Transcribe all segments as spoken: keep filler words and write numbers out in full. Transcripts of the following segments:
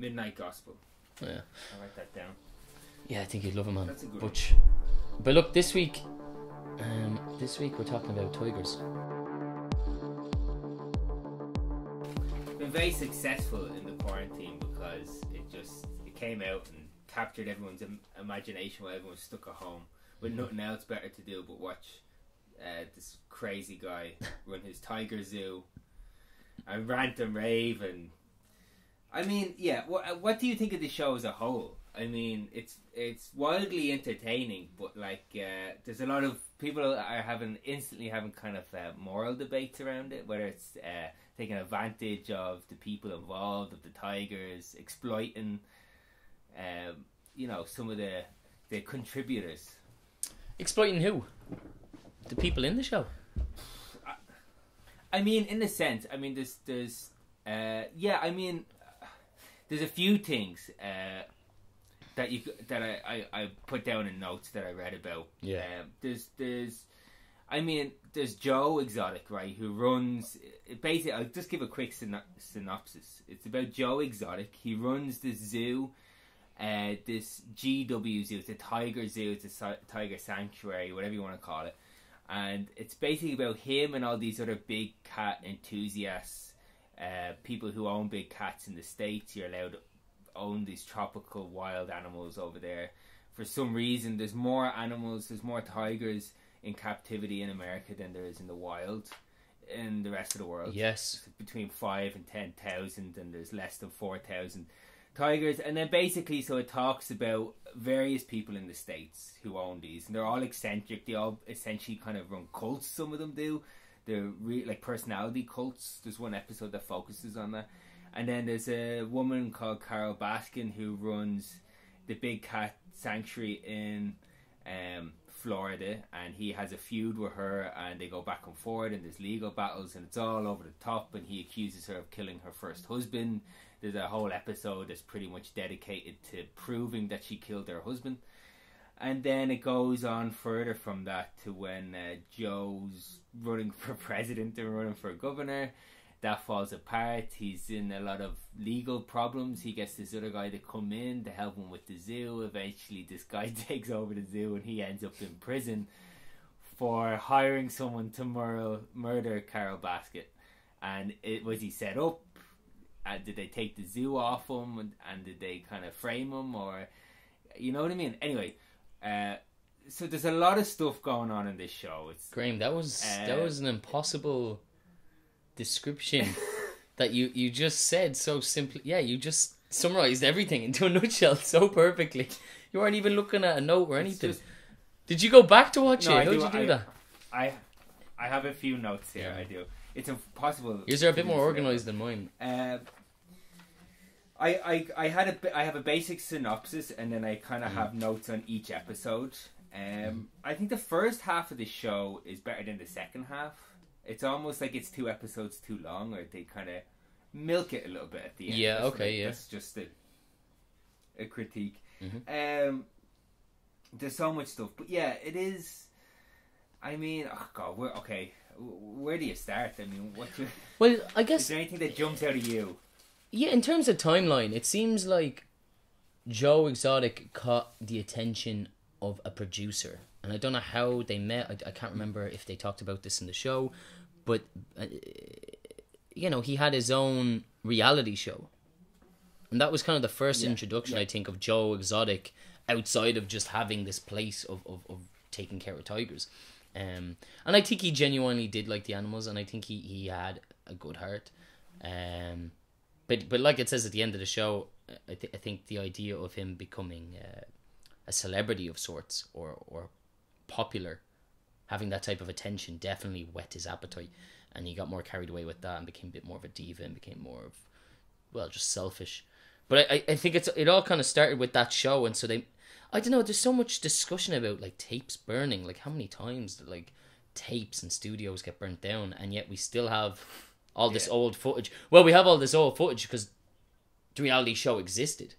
Midnight Gospel. Yeah. I'll write that down. Yeah, I think you'd love it, man. That's a good Butch. One. But look, this week, um, this week we're talking about tigers. Been very successful in the quarantine because it just it came out and captured everyone's im- imagination while everyone was stuck at home with nothing else better to do but watch uh, this crazy guy run his tiger zoo and rant and rave. And I mean, yeah, what what do you think of the show as a whole? I mean, it's it's wildly entertaining, but like, uh, there's a lot of people are having instantly having kind of uh, moral debates around it, whether it's uh, taking advantage of the people involved, of the tigers, exploiting, um, you know, some of the the contributors. Exploiting who? The people in the show. I, I mean, in a sense, I mean, there's there's, uh, yeah, I mean, there's a few things. Uh, That you that I, I, I put down in notes that I read about. Yeah. Um, there's there's, I mean there's Joe Exotic, right, who runs basically. I'll just give a quick syno- synopsis. It's about Joe Exotic. He runs this zoo, uh, this G W zoo. It's a tiger zoo. It's a si- tiger sanctuary, whatever you want to call it. And it's basically about him and all these other big cat enthusiasts, uh, people who own big cats in the States. You're allowed to own these tropical wild animals over there. For some reason, there's more animals, there's more tigers in captivity in America than there is in the wild in the rest of the world. Yes. It's between five and ten thousand, and there's less than four thousand tigers. And then basically, so it talks about various people in the States who own these, and they're all eccentric. They all essentially kind of run cults. Some of them do. They're re- like personality cults. There's one episode that focuses on that. And then there's a woman called Carole Baskin who runs the big cat sanctuary in um, Florida, and he has a feud with her, and they go back and forth, and there's legal battles, and it's all over the top, and he accuses her of killing her first husband. There's a whole episode that's pretty much dedicated to proving that she killed her husband. And then it goes on further from that to when uh, Joe's running for president and running for governor. That falls apart. He's in a lot of legal problems. He gets this other guy to come in to help him with the zoo. Eventually, this guy takes over the zoo and he ends up in prison for hiring someone to mur- murder Carole Baskin. And it was he set up? And did they take the zoo off him? And, and did they kind of frame him? Or, you know what I mean? Anyway, uh, so there's a lot of stuff going on in this show. It's, Graham, that was uh, that was an impossible description that you you just said so simply. Yeah, you just summarized everything into a nutshell so perfectly. You weren't even looking at a note or anything. Just, did you go back to watch no, it? How did you do I, that? I I have a few notes here. Yeah. I do. It's impossible. Yours are a bit more organized than mine. Uh, I I I had a I have a basic synopsis, and then I kind of mm. have notes on each episode. Um, mm. I think the first half of the show is better than the second half. It's almost like it's two episodes too long, or they kind of milk it a little bit at the end. Yeah, that's okay, like, yeah. That's just a, a critique. Mm-hmm. Um, there's so much stuff. But yeah, it is... I mean, oh God, we're, okay, where do you start? I mean, what do you... Well, I guess... Is there anything that jumps out at you? Yeah, in terms of timeline, it seems like Joe Exotic caught the attention of a producer. And I don't know how they met. I, I can't remember if they talked about this in the show. But, uh, you know, he had his own reality show. And that was kind of the first yeah, introduction, yeah. I think, of Joe Exotic outside of just having this place of, of, of taking care of tigers. Um, and I think he genuinely did like the animals. And I think he, he had a good heart. Um, but, but like it says at the end of the show, I, th- I think the idea of him becoming uh, a celebrity of sorts or... or popular, having that type of attention definitely whet his appetite, and he got more carried away with that and became a bit more of a diva and became more of, well, just selfish. But I, I think it's it all kind of started with that show. And so they, I don't know, there's so much discussion about like tapes burning, like how many times that like tapes and studios get burnt down, and yet we still have all this yeah. old footage. Well, we have all this old footage because the reality show existed,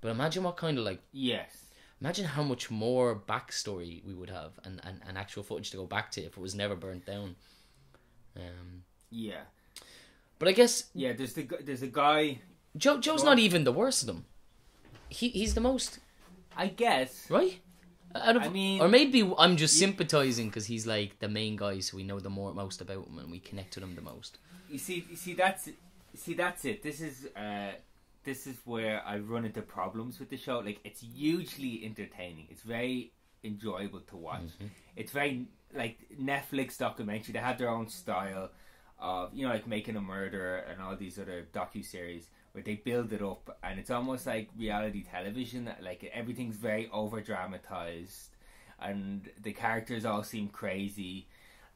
but imagine what kind of like yes imagine how much more backstory we would have and, and, and actual footage to go back to if it was never burnt down. Um, yeah. But I guess... Yeah, there's the there's a guy Joe Joe's not even the worst of them. He he's the most. I guess. Right? Out of, I mean, or maybe I'm just sympathizing because he's like the main guy, so we know the more most about him and we connect to him the most. You see, you see that's, you see that's it. This is, uh, this is where I run into problems with the show. Like, it's hugely entertaining. It's very enjoyable to watch. Mm-hmm. It's very like Netflix documentary. They have their own style of, you know, like Making a Murderer and all these other docuseries where they build it up, and it's almost like reality television. Like, everything's very over dramatized, and the characters all seem crazy,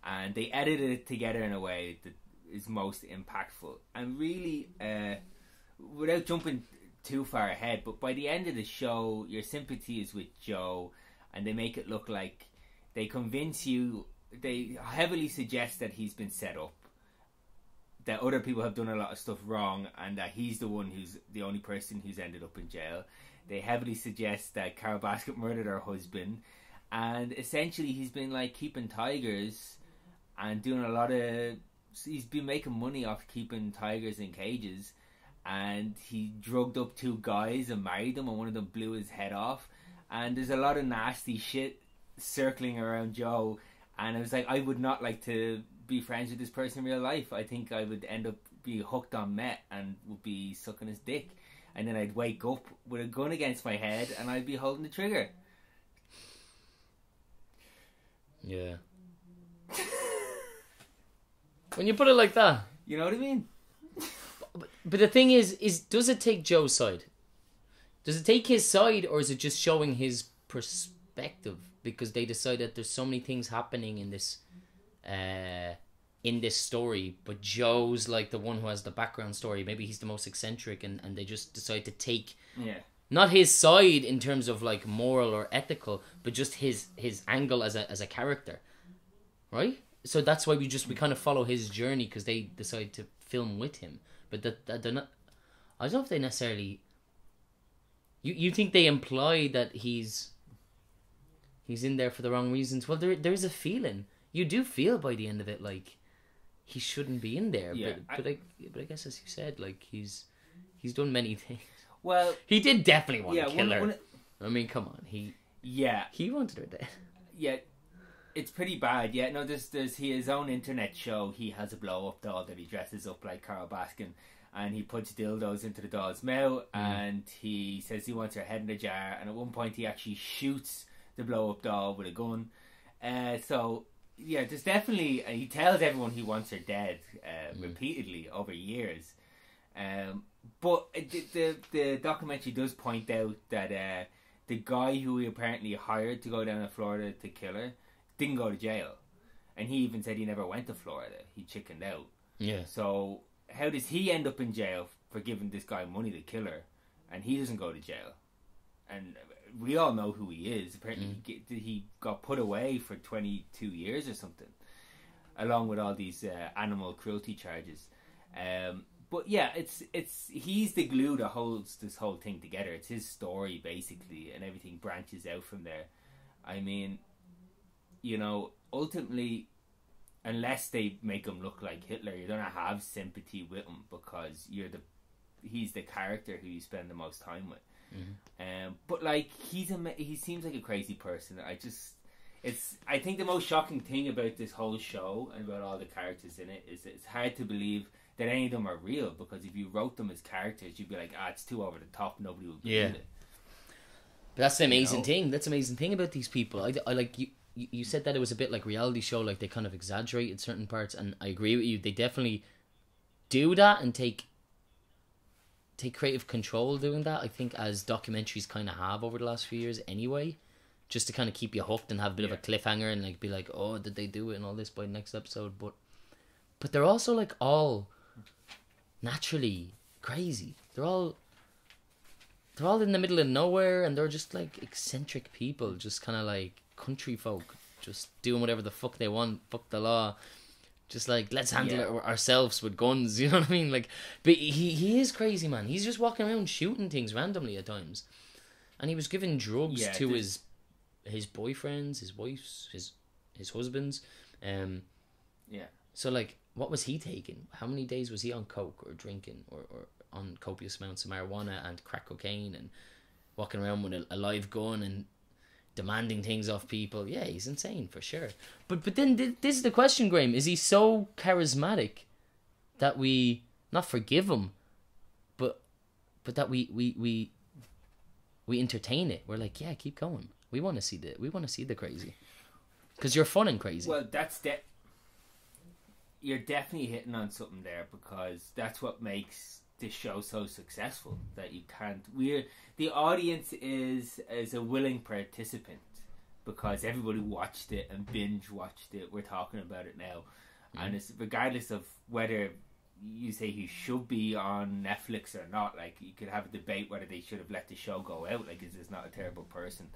and they edited it together in a way that is most impactful. And really, uh, without jumping too far ahead, but by the end of the show, your sympathy is with Joe, and they make it look like they convince you, they heavily suggest that he's been set up, that other people have done a lot of stuff wrong, and that he's the one who's the only person who's ended up in jail. They heavily suggest that Carole Baskin murdered her husband, and essentially he's been like keeping tigers and doing a lot of, he's been making money off keeping tigers in cages, and he drugged up two guys and married them, and one of them blew his head off, and there's a lot of nasty shit circling around Joe. And I was like, I would not like to be friends with this person in real life. I think I would end up be hooked on meth and would be sucking his dick, and then I'd wake up with a gun against my head and I'd be holding the trigger. Yeah. When you put it like that, you know what I mean? but, but the thing is, is does it take Joe's side? Does it take his side, or is it just showing his perspective? Because they decide that there's so many things happening in this uh in this story, but Joe's like the one who has the background story. Maybe he's the most eccentric, and, and they just decide to take, yeah, not his side in terms of like moral or ethical, but just his his angle as a as a character, right? So that's why we just we kind of follow his journey, because they decide to film with him. But that, that they're not, I don't know if they necessarily, you you think they imply that he's he's in there for the wrong reasons. Well, there there is a feeling. You do feel by the end of it like he shouldn't be in there, yeah, but but I, I but I guess, as you said, like he's he's done many things. Well, he did definitely want yeah, to kill when, her. When it, I mean, come on, he yeah he wanted her dead. Yeah, it's pretty bad. Yeah, no, there's there's his own internet show. He has a blow up doll that he dresses up like Carole Baskin, and he puts dildos into the doll's mouth, mm. and he says he wants her head in a jar, and at one point he actually shoots the blow up doll with a gun. Uh, so. Yeah, there's definitely... Uh, he tells everyone he wants her dead uh, mm. repeatedly over years. Um, but the, the the documentary does point out that uh, the guy who he apparently hired to go down to Florida to kill her didn't go to jail. And he even said he never went to Florida. He chickened out. Yeah. So how does he end up in jail for giving this guy money to kill her? And he doesn't go to jail. And... we all know who he is. Apparently, mm. he, get, he got put away for twenty-two years or something, along with all these uh, animal cruelty charges. Um, but yeah, it's it's he's the glue that holds this whole thing together. It's his story, basically, and everything branches out from there. I mean, you know, ultimately, unless they make him look like Hitler, you're gonna have sympathy with him, because you're the he's the character who you spend the most time with. Mm-hmm. Um, but like he's a he seems like a crazy person. I just it's I think the most shocking thing about this whole show and about all the characters in it is that it's hard to believe that any of them are real, because if you wrote them as characters, you'd be like, ah, it's too over the top, nobody would believe yeah. it. But that's the amazing you know? thing. That's the amazing thing about these people. I, I like you. You said that it was a bit like reality show, like they kind of exaggerated certain parts, and I agree with you. They definitely do that and take. take creative control doing that, I think, as documentaries kind of have over the last few years anyway, just to kind of keep you hooked and have a bit yeah. of a cliffhanger and like be like, oh, did they do it and all this by the next episode. But but they're also like all naturally crazy. They're all they're all in the middle of nowhere, and they're just like eccentric people, just kind of like country folk, just doing whatever the fuck they want, fuck the law. Just like, let's handle yeah. it ourselves with guns, you know what I mean? Like, but he, he is crazy, man. He's just walking around shooting things randomly at times. And he was giving drugs yeah, to this... his his boyfriends, his wives, his his husbands. Um, yeah. So, like, what was he taking? How many days was he on coke or drinking? Or, or on copious amounts of marijuana and crack cocaine and walking around with a, a live gun and demanding things off people. Yeah, he's insane for sure. But but then th this is the question, Graham. Is he so charismatic that we not forgive him, but but that we we we we entertain it? We're like, yeah, keep going. We want to see the we want to see the crazy, because you're fun and crazy. Well, that's that. You're definitely hitting on something there, because that's what makes this show so successful, that you can't... We're the audience is is a willing participant, because everybody watched it and binge watched it. We're talking about it now, mm. and it's regardless of whether you say he should be on Netflix or not. Like, you could have a debate whether they should have let the show go out. Like, is this not a terrible person?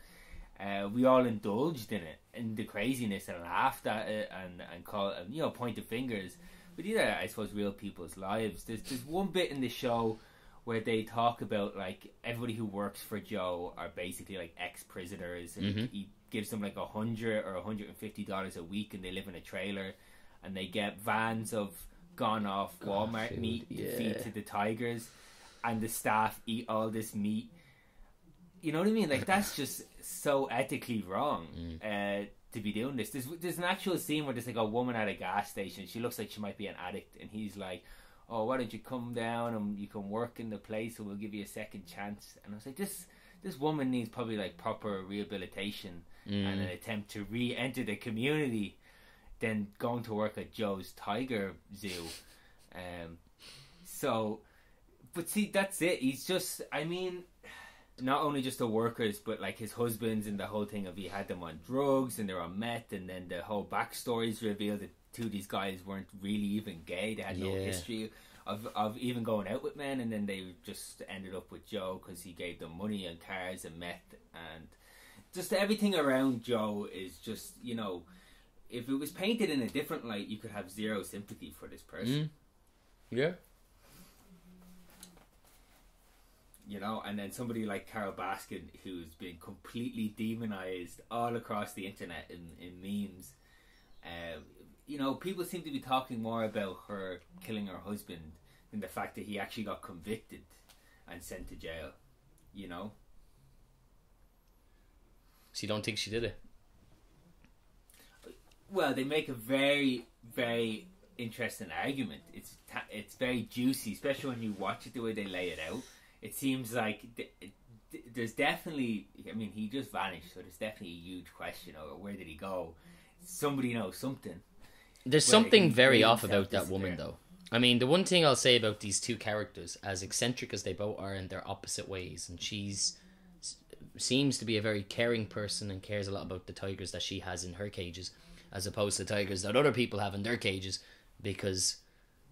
Uh, we all indulged in it, in the craziness, and laughed at it, and and call it, you know, pointed fingers. But these are, I suppose, real people's lives. There's there's one bit in the show where they talk about, like, everybody who works for Joe are basically like ex-prisoners, and mm-hmm. he, he gives them like a hundred or a hundred and fifty dollars a week, and they live in a trailer, and they get vans of gone off Walmart God, meat yeah. to feed to the tigers, and the staff eat all this meat. You know what I mean? Like, that's just so ethically wrong mm. uh, to be doing this. There's, there's an actual scene where there's like a woman at a gas station. She looks like she might be an addict, and he's like, "Oh, why don't you come down and you can work in the place, and we'll give you a second chance." And I was like, "This this woman needs probably like proper rehabilitation mm. and an attempt to re-enter the community, than going to work at Joe's Tiger Zoo." Um, so, but see, that's it. He's just, I mean. Not only just the workers, but like his husbands and the whole thing of he had them on drugs and they were on meth, and then the whole backstories revealed that two of these guys weren't really even gay. They had yeah. no history of, of even going out with men, and then they just ended up with Joe because he gave them money and cars and meth, and just everything around Joe is just, you know, if it was painted in a different light, you could have zero sympathy for this person. Mm. Yeah. You know, and then somebody like Carole Baskin, who's been completely demonized all across the internet in, in memes. Uh, you know, people seem to be talking more about her killing her husband than the fact that he actually got convicted and sent to jail, you know? So you don't think she did it? Well, they make a very, very interesting argument. It's, ta it's very juicy, especially when you watch it the way they lay it out. It seems like there's definitely, I mean, he just vanished, so there's definitely a huge question over where did he go? Somebody knows something. There's something very off about that woman, though. I mean, the one thing I'll say about these two characters, as eccentric as they both are in their opposite ways, and she's seems to be a very caring person and cares a lot about the tigers that she has in her cages, as opposed to tigers that other people have in their cages, because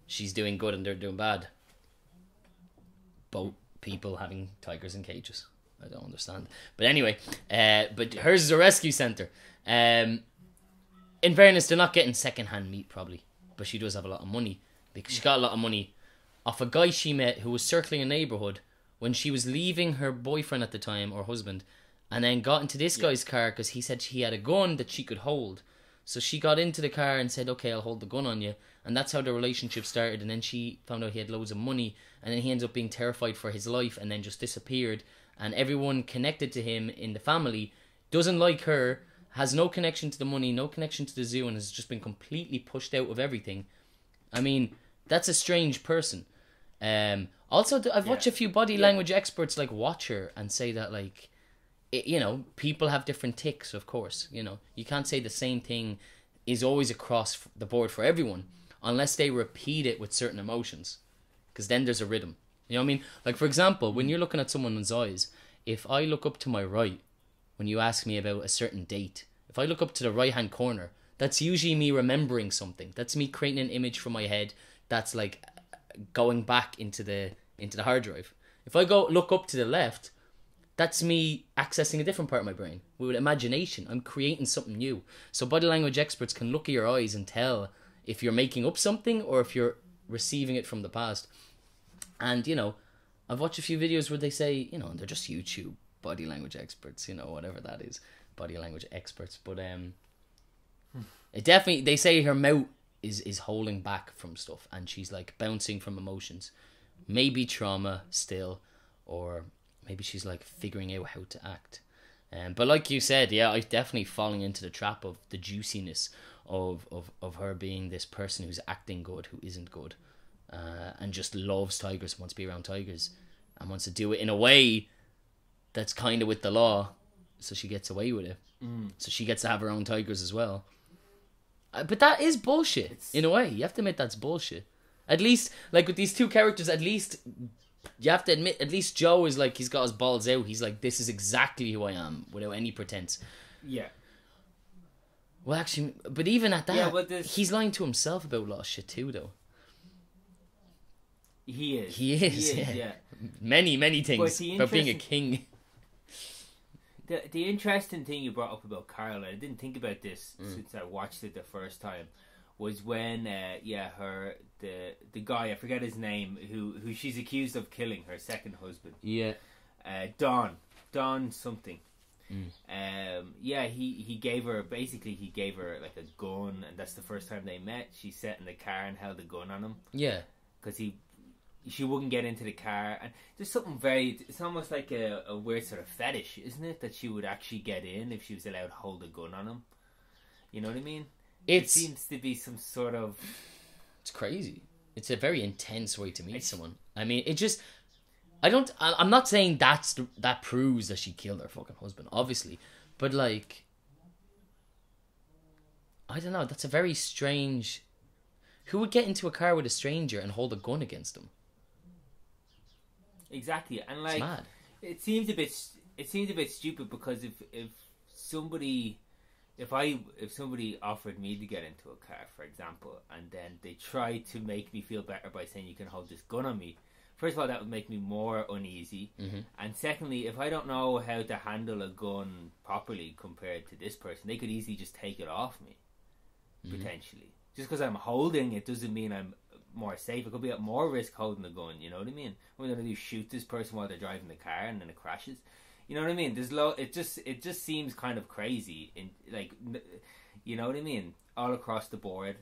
she's doing good and they're doing bad. Both. People having tigers in cages. I don't understand. But anyway, uh, but hers is a rescue centre. Um, in fairness, they're not getting second-hand meat, probably. But she does have a lot of money, because she got a lot of money off a guy she met who was circling a neighbourhood when she was leaving her boyfriend at the time, or husband, and then got into this yeah. guy's car because he said he had a gun that she could hold. So she got into the car and said, "Okay, I'll hold the gun on you." And that's how the relationship started. And then she found out he had loads of money. And then he ends up being terrified for his life and then just disappeared. And everyone connected to him in the family doesn't like her, has no connection to the money, no connection to the zoo, and has just been completely pushed out of everything. I mean, that's a strange person. Um, also, I've yeah. watched a few body yeah. language experts like watch her and say that, like, it, you know, people have different tics, of course. You know, you can't say the same thing is always across the board for everyone, unless they repeat it with certain emotions, because then there's a rhythm. You know what I mean? Like, for example, when you're looking at someone's eyes, if I look up to my right, when you ask me about a certain date, if I look up to the right-hand corner, that's usually me remembering something. That's me creating an image from my head that's, like, going back into the, into the hard drive. If I go look up to the left, that's me accessing a different part of my brain. With imagination, I'm creating something new. So body language experts can look at your eyes and tell if you're making up something or if you're receiving it from the past. And, you know, I've watched a few videos where they say, you know, and they're just YouTube body language experts, you know, whatever that is, body language experts. But um, it definitely, they say her mouth is, is holding back from stuff, and she's, like, bouncing from emotions. maybe trauma still, or maybe she's like figuring out how to act. Um, but like you said, yeah, I'm definitely falling into the trap of the juiciness of, of, of her being this person who's acting good, who isn't good, uh, and just loves tigers, wants to be around tigers, and wants to do it in a way that's kind of with the law, so she gets away with it. Mm. So she gets to have her own tigers as well. Uh, but that is bullshit, it's... in a way. You have to admit that's bullshit. At least, like with these two characters, at least... You have to admit, at least Joe is like, he's got his balls out. He's like, this is exactly who I am, without any pretense. Yeah. Well, actually, but even at that, yeah, well, this... he's lying to himself about a lot of shit too, though. He is. He is, he is yeah. yeah. Many, many things interesting... about being a king. The, the interesting thing you brought up about Carole, I didn't think about this mm. since I watched it the first time, was when, uh, yeah, her... The, the guy, I forget his name, who, who she's accused of killing, her second husband. Yeah. Uh, Don. Don something. Mm. Um, yeah, he, he gave her, basically he gave her like a gun, and that's the first time they met. She sat in the car and held a gun on him. Yeah. Because he, she wouldn't get into the car. And there's something very, it's almost like a, a weird sort of fetish, isn't it? That she would actually get in if she was allowed to hold a gun on him. You know what I mean? It's... It seems to be some sort of... It's crazy. It's a very intense way to meet someone. I mean, it just... I don't... I, I'm not saying that's the, that proves that she killed her fucking husband, obviously. But, like... I don't know. That's a very strange... Who would get into a car with a stranger and hold a gun against them? Exactly. And, like... It's mad. It seems a bit... It seems a bit stupid because if, if somebody... If I if somebody offered me to get into a car, for example, and then they tried to make me feel better by saying you can hold this gun on me, first of all, that would make me more uneasy. Mm-hmm. And secondly, if I don't know how to handle a gun properly compared to this person, they could easily just take it off me, mm-hmm. potentially. Just because I'm holding it doesn't mean I'm more safe. I could be at more risk holding the gun, you know what I mean? What am I going to do? Shoot this person while they're driving the car and then it crashes? You know what I mean? There's lo- It just it just seems kind of crazy, in like, you know what I mean? All across the board,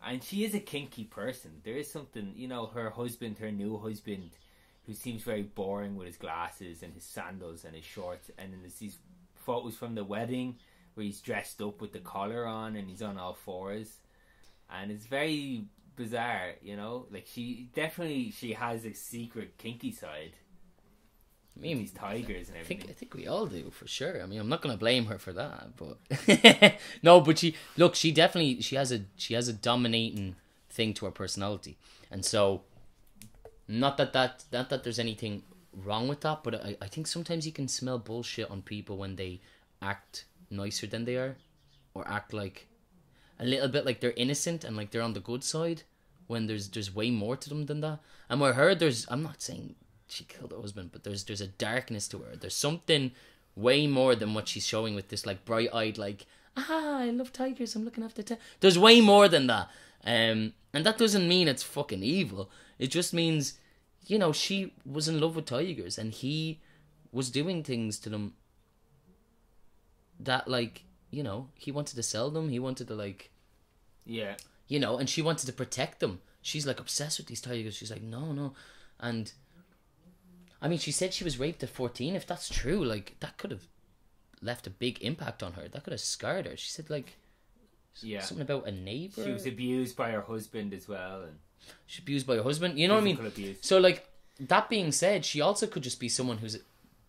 and she is a kinky person. There is something, you know, her husband, her new husband, who seems very boring with his glasses and his sandals and his shorts, and then there's these photos from the wedding where he's dressed up with the collar on and he's on all fours, and it's very bizarre, you know. Like she definitely she has a secret kinky side. I mean, these tigers and everything. I think, I think we all do, for sure. I mean, I'm not going to blame her for that, but no, but she look, she definitely she has a she has a dominating thing to her personality, and so not that that not that there's anything wrong with that, but I I think sometimes you can smell bullshit on people when they act nicer than they are, or act like a little bit like they're innocent and like they're on the good side, when there's there's way more to them than that. And with her, there's I'm not saying. She killed her husband, but there's there's a darkness to her. There's something way more than what she's showing with this like bright-eyed like, ah, I love tigers, I'm looking after tigers. There's way more than that. Um, and that doesn't mean it's fucking evil. It just means, you know, she was in love with tigers and he was doing things to them that like, you know, he wanted to sell them, he wanted to like... Yeah. You know, and she wanted to protect them. She's like obsessed with these tigers. She's like, no, no. And... I mean, she said she was raped at fourteen. If that's true, like, that could have left a big impact on her. That could have scarred her. She said, like, yeah. something about a neighbour. She was abused by her husband as well. And she was abused by her husband. You know what I mean? Abuse. So, like, that being said, she also could just be someone who's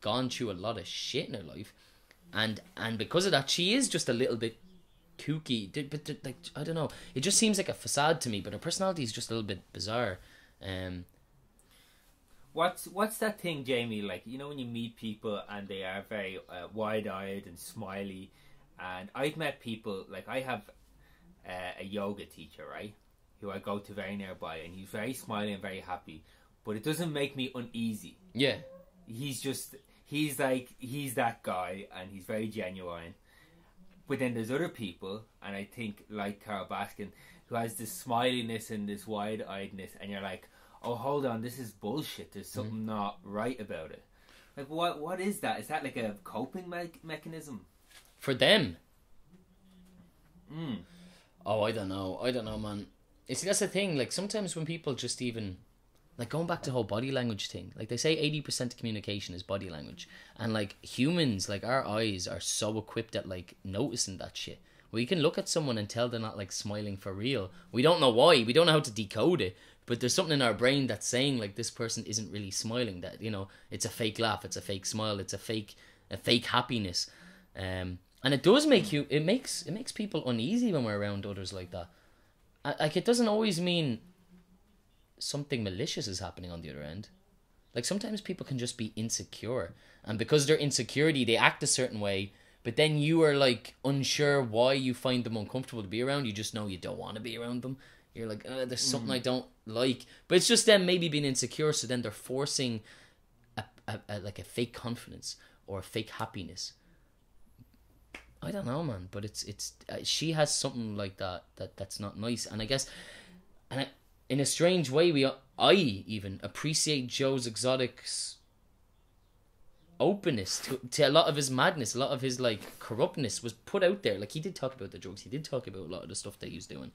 gone through a lot of shit in her life. And and because of that, she is just a little bit kooky. But, like, I don't know. It just seems like a facade to me, but her personality is just a little bit bizarre. Um... What's what's that thing, Jamie? Like, you know when you meet people and they are very uh, wide-eyed and smiley. And I've met people, like I have uh, a yoga teacher, right? Who I go to very nearby, and he's very smiley and very happy. But it doesn't make me uneasy. Yeah. He's just, he's like, he's that guy and he's very genuine. But then there's other people, and I think like Carole Baskin, who has this smiliness and this wide-eyedness, and you're like, oh, hold on, this is bullshit. There's something mm. not right about it. Like, what? What is that? Is that like a coping me mechanism? For them? Mm. Oh, I don't know. I don't know, man. You see, that's the thing. Like, sometimes when people just even... Like, going back to the whole body language thing, like, they say eighty percent of communication is body language. And, like, humans, like, our eyes are so equipped at, like, noticing that shit. We can look at someone and tell they're not, like, smiling for real. We don't know why. We don't know how to decode it. But there's something in our brain that's saying, like, this person isn't really smiling. That, you know, it's a fake laugh. It's a fake smile. It's a fake a fake happiness. Um, and it does make you... It makes, it makes people uneasy when we're around others like that. I, like, it doesn't always mean... something malicious is happening on the other end. Like, sometimes people can just be insecure, and because they're insecurity they act a certain way, but then you are like unsure why you find them uncomfortable to be around. You just know you don't want to be around them. You're like, oh, there's something mm. I don't like, but it's just them maybe being insecure, so then they're forcing a, a, a like a fake confidence or a fake happiness. I don't know, man, but it's it's uh, she has something like that, that that's not nice. And I guess and I in a strange way, we I even appreciate Joe Exotic's openness to, to a lot of his madness, a lot of his, like, corruptness was put out there. Like, he did talk about the drugs, he did talk about a lot of the stuff that he was doing.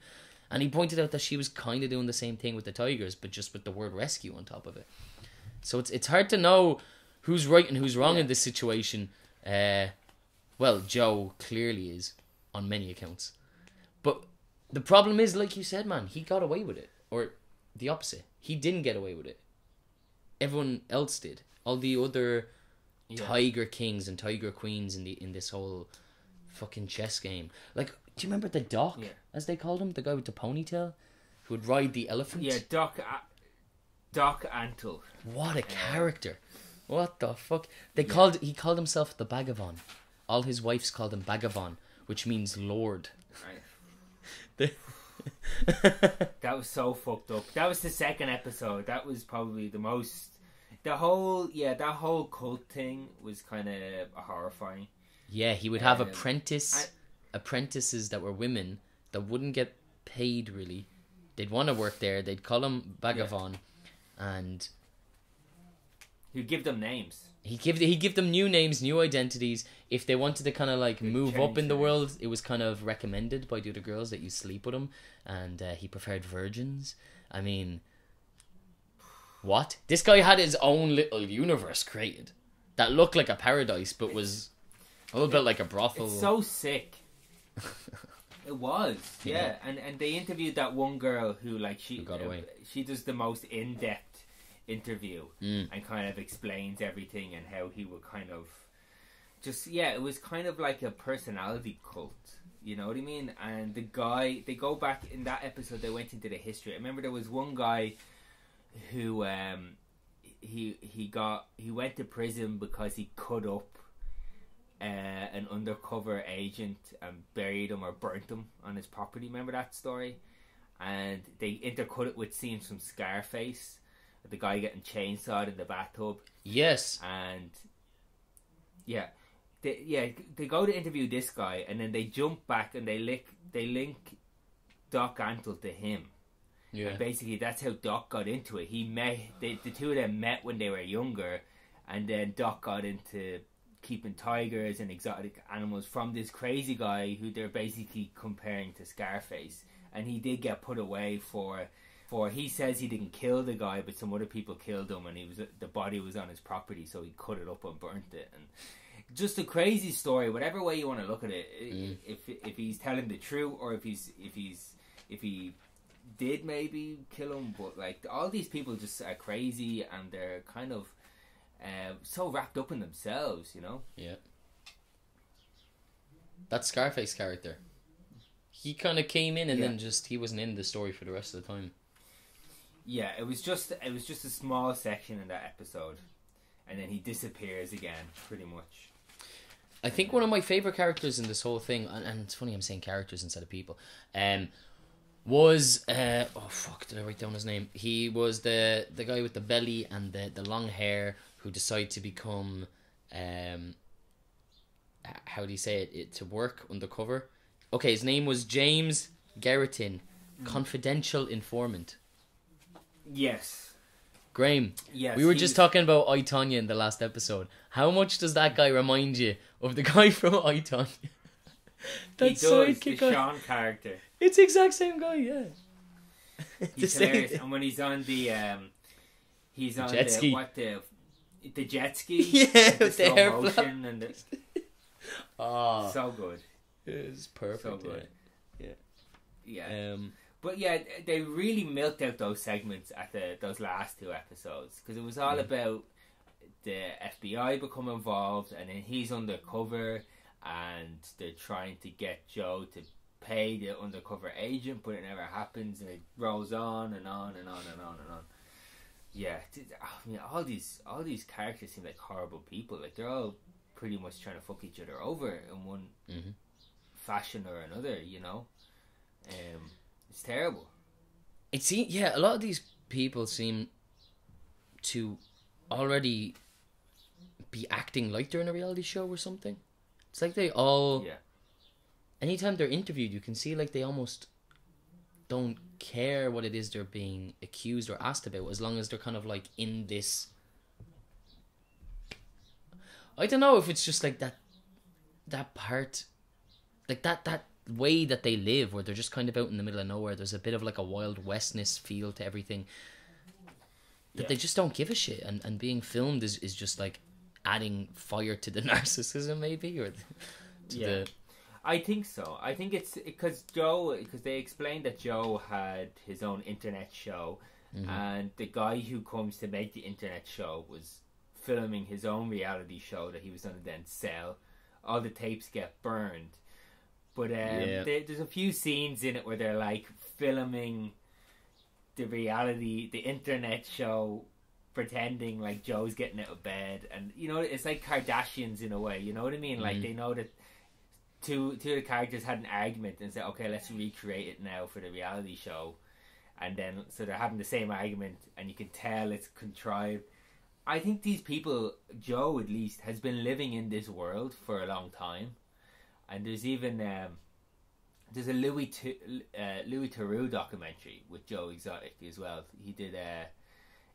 And he pointed out that she was kind of doing the same thing with the tigers, but just with the word rescue on top of it. So it's it's hard to know who's right and who's wrong yeah. in this situation. Uh, well, Joe clearly is, on many accounts. But the problem is, like you said, man, he got away with it. Or the opposite. He didn't get away with it. Everyone else did. All the other yeah. Tiger Kings and Tiger Queens in the in this whole fucking chess game. Like, do you remember the Doc, yeah. as they called him? The guy with the ponytail? Who would ride the elephant? Yeah, Doc... A Doc Antle. What a character. What the fuck? They yeah. called... He called himself the Bhagavan. All his wives called him Bhagavan, which means Lord. Right. the... That was so fucked up. That was the second episode. That was probably the most... The whole... Yeah, that whole cult thing was kind of horrifying. Yeah, he would have um, apprentice... I, apprentices that were women that wouldn't get paid, really. They'd want to work there. They'd call him Bhagavan. Yeah. And... He'd give them names. He'd give, he'd give them new names, new identities. If they wanted to kind of like He'd move up in the world, it was kind of recommended by the other girls that you sleep with him. And uh, he preferred virgins. I mean, what? This guy had his own little universe created that looked like a paradise, but was a little bit like a brothel. It's so sick. It was, yeah. yeah. And and they interviewed that one girl who like she who got away. She does the most in depth. interview mm. and kind of explains everything and how he would kind of just yeah it was kind of like a personality cult, you know what I mean? And the guy, they go back in that episode, they went into the history. I remember there was one guy who um he he got he went to prison because he cut up uh, an undercover agent and buried him or burnt him on his property. Remember that story? And they intercut it with scenes from Scarface, the guy getting chainsawed in the bathtub. Yes. And yeah, they, yeah, they go to interview this guy, and then they jump back and they link they link Doc Antle to him. Yeah. And basically, that's how Doc got into it. He met they, the two of them met when they were younger, and then Doc got into keeping tigers and exotic animals from this crazy guy who they're basically comparing to Scarface. And he did get put away for. For he says he didn't kill the guy, but some other people killed him, and he was the body was on his property, so he cut it up and burnt it. And just a crazy story, whatever way you want to look at it. Mm. If if he's telling the truth, or if he's if he's if he did maybe kill him, but like all these people just are crazy, and they're kind of uh, so wrapped up in themselves, you know. Yeah. That Scarface character, he kind of came in, and yeah. then just he wasn't in the story for the rest of the time. Yeah, it was just it was just a small section in that episode, and then he disappears again, pretty much. I think one of my favorite characters in this whole thing, and, and it's funny I'm saying characters instead of people, um, was uh oh fuck did I write down his name? He was the the guy with the belly and the the long hair who decided to become um how do you say it, it to work undercover. Okay, his name was James Garretson, mm. confidential informant. Yes. Graham, yes, we were just was... talking about I, Tonya in the last episode. How much does that guy remind you of the guy from I, Tonya? That he does, the guy. Sean character. It's the exact same guy, yeah. He's hilarious. Same. And when he's on the um, he's on jet the ski. what the the jet ski, yeah, with the air motion and the, oh, so good. It's perfect. So good. Yeah, yeah. yeah. Um, but yeah, they really milked out those segments at the those last two episodes because it was all yeah. about the F B I become involved, and then he's undercover, and they're trying to get Joe to pay the undercover agent, but it never happens, and it rolls on and on and on and on and on. Yeah, I mean, all these all these characters seem like horrible people. Like they're all pretty much trying to fuck each other over in one mm-hmm. fashion or another. You know, um, it's terrible. It seems yeah, a lot of these people seem to already be acting like they're in a reality show or something. It's like they all yeah. anytime they're interviewed, you can see like they almost don't care what it is they're being accused or asked about, as long as they're kind of like in this. I don't know if it's just like that that part, like that that way that they live, where they're just kind of out in the middle of nowhere. There's a bit of like a Wild Westness feel to everything. That yeah. they just don't give a shit, and, and being filmed is, is just like adding fire to the narcissism, maybe, or to yeah. the... I think so. I think it's because Joe, because they explained that Joe had his own internet show, mm-hmm. and the guy who comes to make the internet show was filming his own reality show that he was going to then sell. All the tapes get burned, but um, yeah. there, there's a few scenes in it where they're like filming the reality, the internet show, pretending like Joe's getting out of bed, and you know, it's like Kardashians in a way, you know what I mean? Like mm. they know that two two of the characters had an argument and said, okay, let's recreate it now for the reality show, and then so they're having the same argument, and you can tell it's contrived. I think these people, Joe at least, has been living in this world for a long time, and there's even um there's a Louis T- uh, Louis Theroux documentary with Joe Exotic as well. He did uh,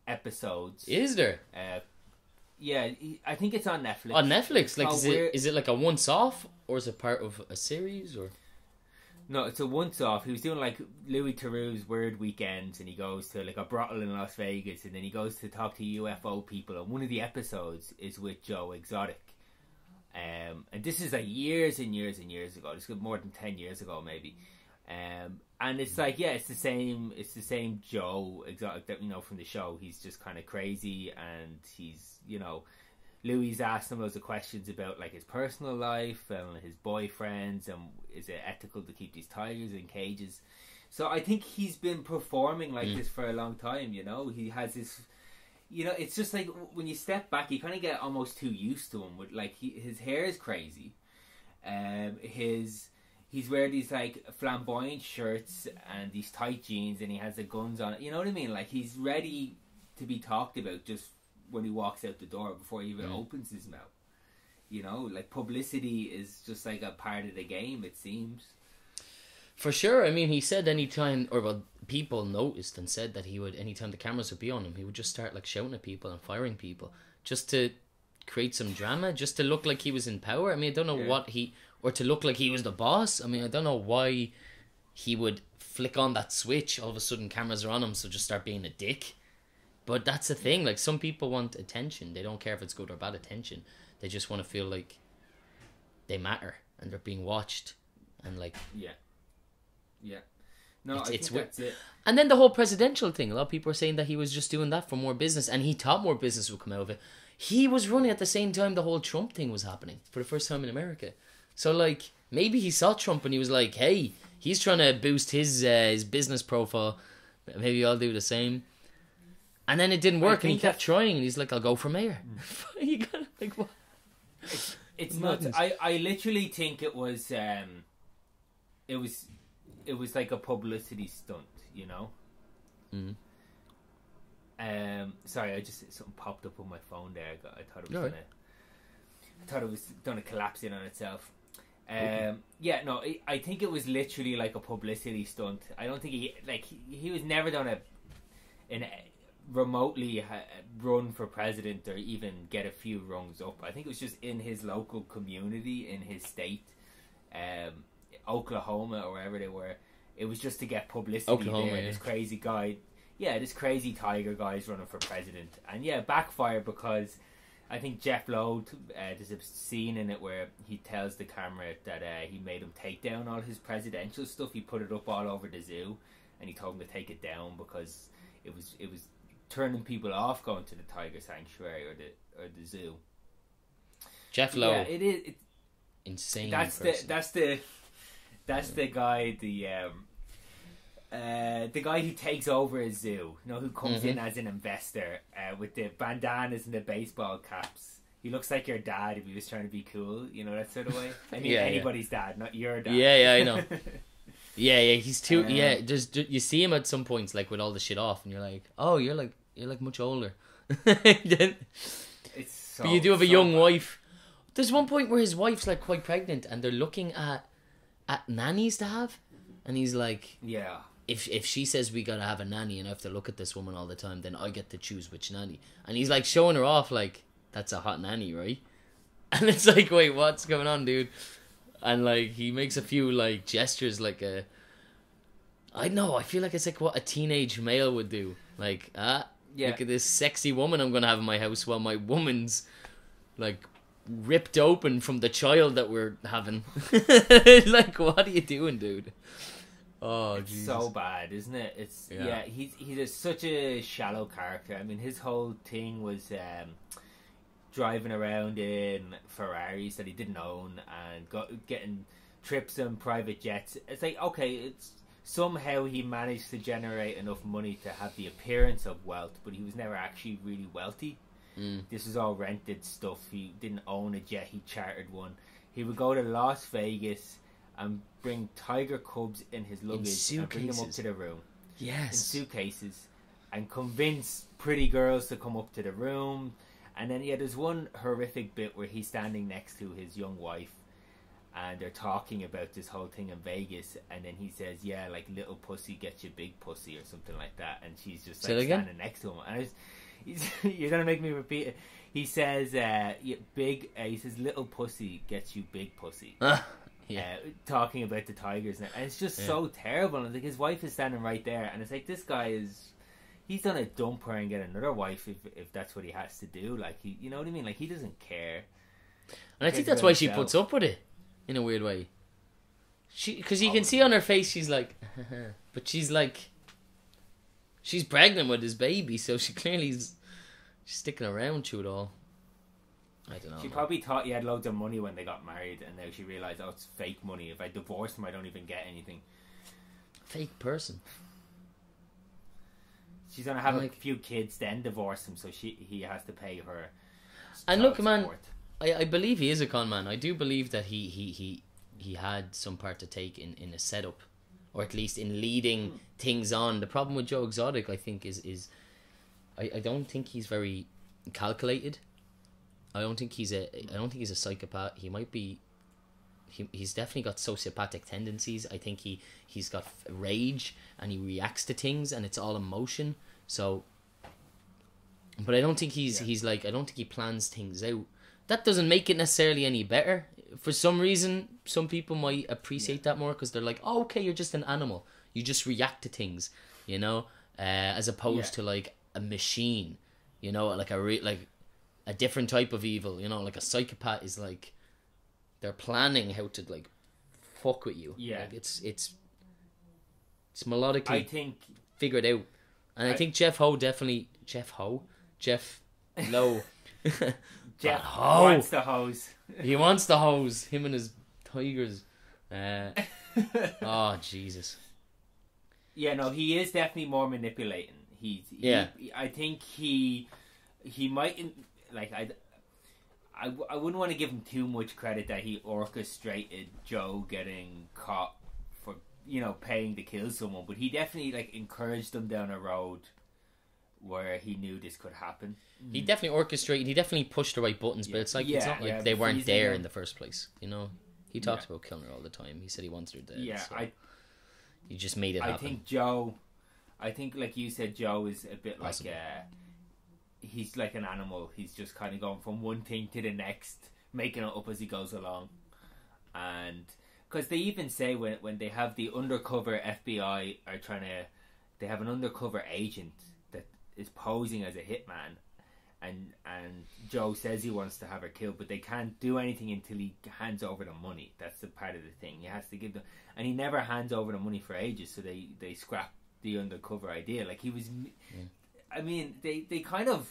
episodes. Is there? Uh, yeah, he, I think it's on Netflix. On Netflix, it's like is it, is it like a once-off, or is it part of a series? Or no, it's a once-off. He was doing like Louis Theroux's weird weekends, and he goes to like a brothel in Las Vegas, and then he goes to talk to U F O people. And one of the episodes is with Joe Exotic. Um, and this is like years and years and years ago. This is more than ten years ago, maybe. Um, and it's like, yeah, it's the same. It's the same Joe Exotic that we know from the show. He's just kind of crazy, and he's, you know, Louis asked him loads of questions about like his personal life and his boyfriends, and is it ethical to keep these tigers in cages? So I think he's been performing like mm. this for a long time. You know, he has this. You know, it's just like when you step back, you kind of get almost too used to him. With like he, his hair is crazy, um, his he's wearing these like flamboyant shirts and these tight jeans, and he has the guns on. You know what I mean? Like he's ready to be talked about just when he walks out the door before he even mm. opens his mouth. You know, like publicity is just like a part of the game. It seems. For sure. I mean, he said anytime, or well, people noticed and said that he would, anytime the cameras would be on him, he would just start like shouting at people and firing people just to create some drama, just to look like he was in power. I mean, I don't know yeah. what he, or to look like he was the boss. I mean, I don't know why he would flick on that switch. All of a sudden cameras are on him, so just start being a dick. But that's the thing. Like some people want attention. They don't care if it's good or bad attention. They just want to feel like they matter and they're being watched and like... yeah. Yeah, no, it's, I it's think that's it. And then the whole presidential thing. A lot of people are saying that he was just doing that for more business, and he thought more business would come out of it. He was running at the same time the whole Trump thing was happening for the first time in America. So like maybe he saw Trump and he was like, "Hey, he's trying to boost his uh, his business profile. Maybe I'll do the same." And then it didn't work, and he kept trying. And he's like, "I'll go for mayor." He got like what? It's, it's nuts. I I literally think it was um, it was. It was like a publicity stunt, you know? Mm. Um, sorry, I just... something popped up on my phone there. I, got, I thought it was no. going to... I thought it was going to collapse in on itself. Um, okay. Yeah, no, I, I think it was literally like a publicity stunt. I don't think he... Like, he, he was never going to remotely ha- run for president or even get a few rungs up. I think it was just in his local community, in his state. Um... Oklahoma or wherever they were, it was just to get publicity Oklahoma, there. Yeah. This crazy guy, yeah, this crazy tiger guy is running for president. And yeah, it backfired because I think Jeff Lowe, uh, there's a scene in it where he tells the camera that uh, he made him take down all his presidential stuff. He put it up all over the zoo, and he told him to take it down because it was it was turning people off going to the tiger sanctuary or the or the zoo. Jeff Lowe, yeah, it is it, insane. That's person. the that's the that's yeah. the guy the um, uh, the guy who takes over a zoo. You know, who comes mm-hmm. in as an investor uh, with the bandanas and the baseball caps. He looks like your dad if he was trying to be cool. You know, that sort of way. I mean, yeah, anybody's yeah. dad, not your dad. Yeah, yeah, I know. Yeah, yeah, he's too. Um, yeah, just, just you see him at some points, like with all the shit off, and you're like, oh, you're like, you're like much older. It's so. But you do have so a young bad. wife. There's one point where his wife's like quite pregnant, and they're looking at at nannies to have, and he's like, yeah. If if she says we gotta have a nanny, and I have to look at this woman all the time, then I get to choose which nanny. And he's like showing her off, like that's a hot nanny, right? And it's like, wait, what's going on, dude? And like he makes a few like gestures, like a, I know, I feel like it's like what a teenage male would do, like ah, yeah. look at this sexy woman I'm gonna have in my house while my woman's like ripped open from the child that we're having. Like, what are you doing, dude? Oh, it's Jesus. So bad, isn't it? It's yeah, yeah he's he's a, such a shallow character. I mean, his whole thing was. Um, driving around in Ferraris that he didn't own and got, getting trips on private jets. It's like, okay, it's somehow he managed to generate enough money to have the appearance of wealth, but he was never actually really wealthy. Mm. This was all rented stuff. He didn't own a jet, he chartered one. He would go to Las Vegas and bring tiger cubs in his luggage in and bring them up to the room. Yes. In suitcases. And convince pretty girls to come up to the room. And then, yeah, there's one horrific bit where he's standing next to his young wife and they're talking about this whole thing in Vegas. And then he says, yeah, like, little pussy gets you big pussy or something like that. And she's just, like, standing next to him. And I was, he's, you're going to make me repeat it. He says, uh, big, uh, he says, little pussy gets you big pussy. Uh, yeah. Uh, talking about the tigers. And it's just yeah. so terrible. And like, his wife is standing right there. And it's like, this guy is... He's gonna dump her and get another wife if if that's what he has to do. Like he, you know what I mean. Like he doesn't care. And I think that's why she puts up with it, in a weird way. She, because you can see on her face, she's like, but she's like, she's pregnant with his baby, so she clearly is sticking around to it all. I don't know. She probably thought he had loads of money when they got married, and now she realized, oh, it's fake money. If I divorce him, I don't even get anything. Fake person. She's gonna have like, a few kids, then divorce him, so she he has to pay her. And look, man, I, I believe he is a con man. I do believe that he he he, he had some part to take in, in a setup, or at least in leading things on. The problem with Joe Exotic, I think, is is I, I don't think he's very calculated. I don't think he's a I don't think he's a psychopath. He might be. He he's definitely got sociopathic tendencies. I think he he's got rage and he reacts to things and it's all emotion. So, but I don't think he's yeah. he's like I don't think he plans things out. That doesn't make it necessarily any better. For some reason, some people might appreciate yeah. that more because they're like, oh, okay, you're just an animal. You just react to things, you know, uh, as opposed yeah. to like a machine, you know, like a re like a different type of evil, you know, like a psychopath is like. They're planning how to like fuck with you. Yeah, like, it's it's it's melodically I think figured out, and I, I think Jeff Ho definitely Jeff Ho Jeff Lowe Jeff Ho wants the hose. He wants the hose. Him and his tigers. Uh, oh Jesus. Yeah, no, he is definitely more manipulating. He, he yeah, I think he he might like I. I, w I wouldn't want to give him too much credit that he orchestrated Joe getting caught for, you know, paying to kill someone. But he definitely, like, encouraged them down a road where he knew this could happen. He definitely orchestrated, he definitely pushed the right buttons, yeah. but it's like, yeah, it's not like yeah, they weren't there in the first place, you know? He talks yeah. about killing her all the time. He said he wanted her dead. Yeah, so I... He just made it I happen. I think Joe... I think, like you said, Joe is a bit awesome. like... Uh, He's like an animal. He's just kind of going from one thing to the next, making it up as he goes along. And because they even say when when they have the undercover F B I are trying to they have an undercover agent that is posing as a hitman, and and Joe says he wants to have her killed, but they can't do anything until he hands over the money. That's the part of the thing. He has to give them, and he never hands over the money for ages, so they, they scrap the undercover idea. Like, he was... Yeah. I mean, they, they kind of...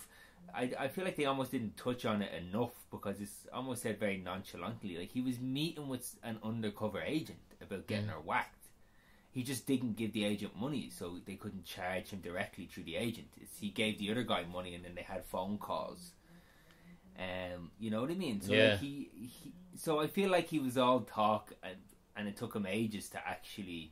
I, I feel like they almost didn't touch on it enough, because it's almost said very nonchalantly. Like, he was meeting with an undercover agent about getting yeah. her whacked. He just didn't give the agent money, so they couldn't charge him directly through the agent. It's, he gave the other guy money, and then they had phone calls. Um, you know what I mean? So yeah. like he, he, so I feel like he was all talk, and, and it took him ages to actually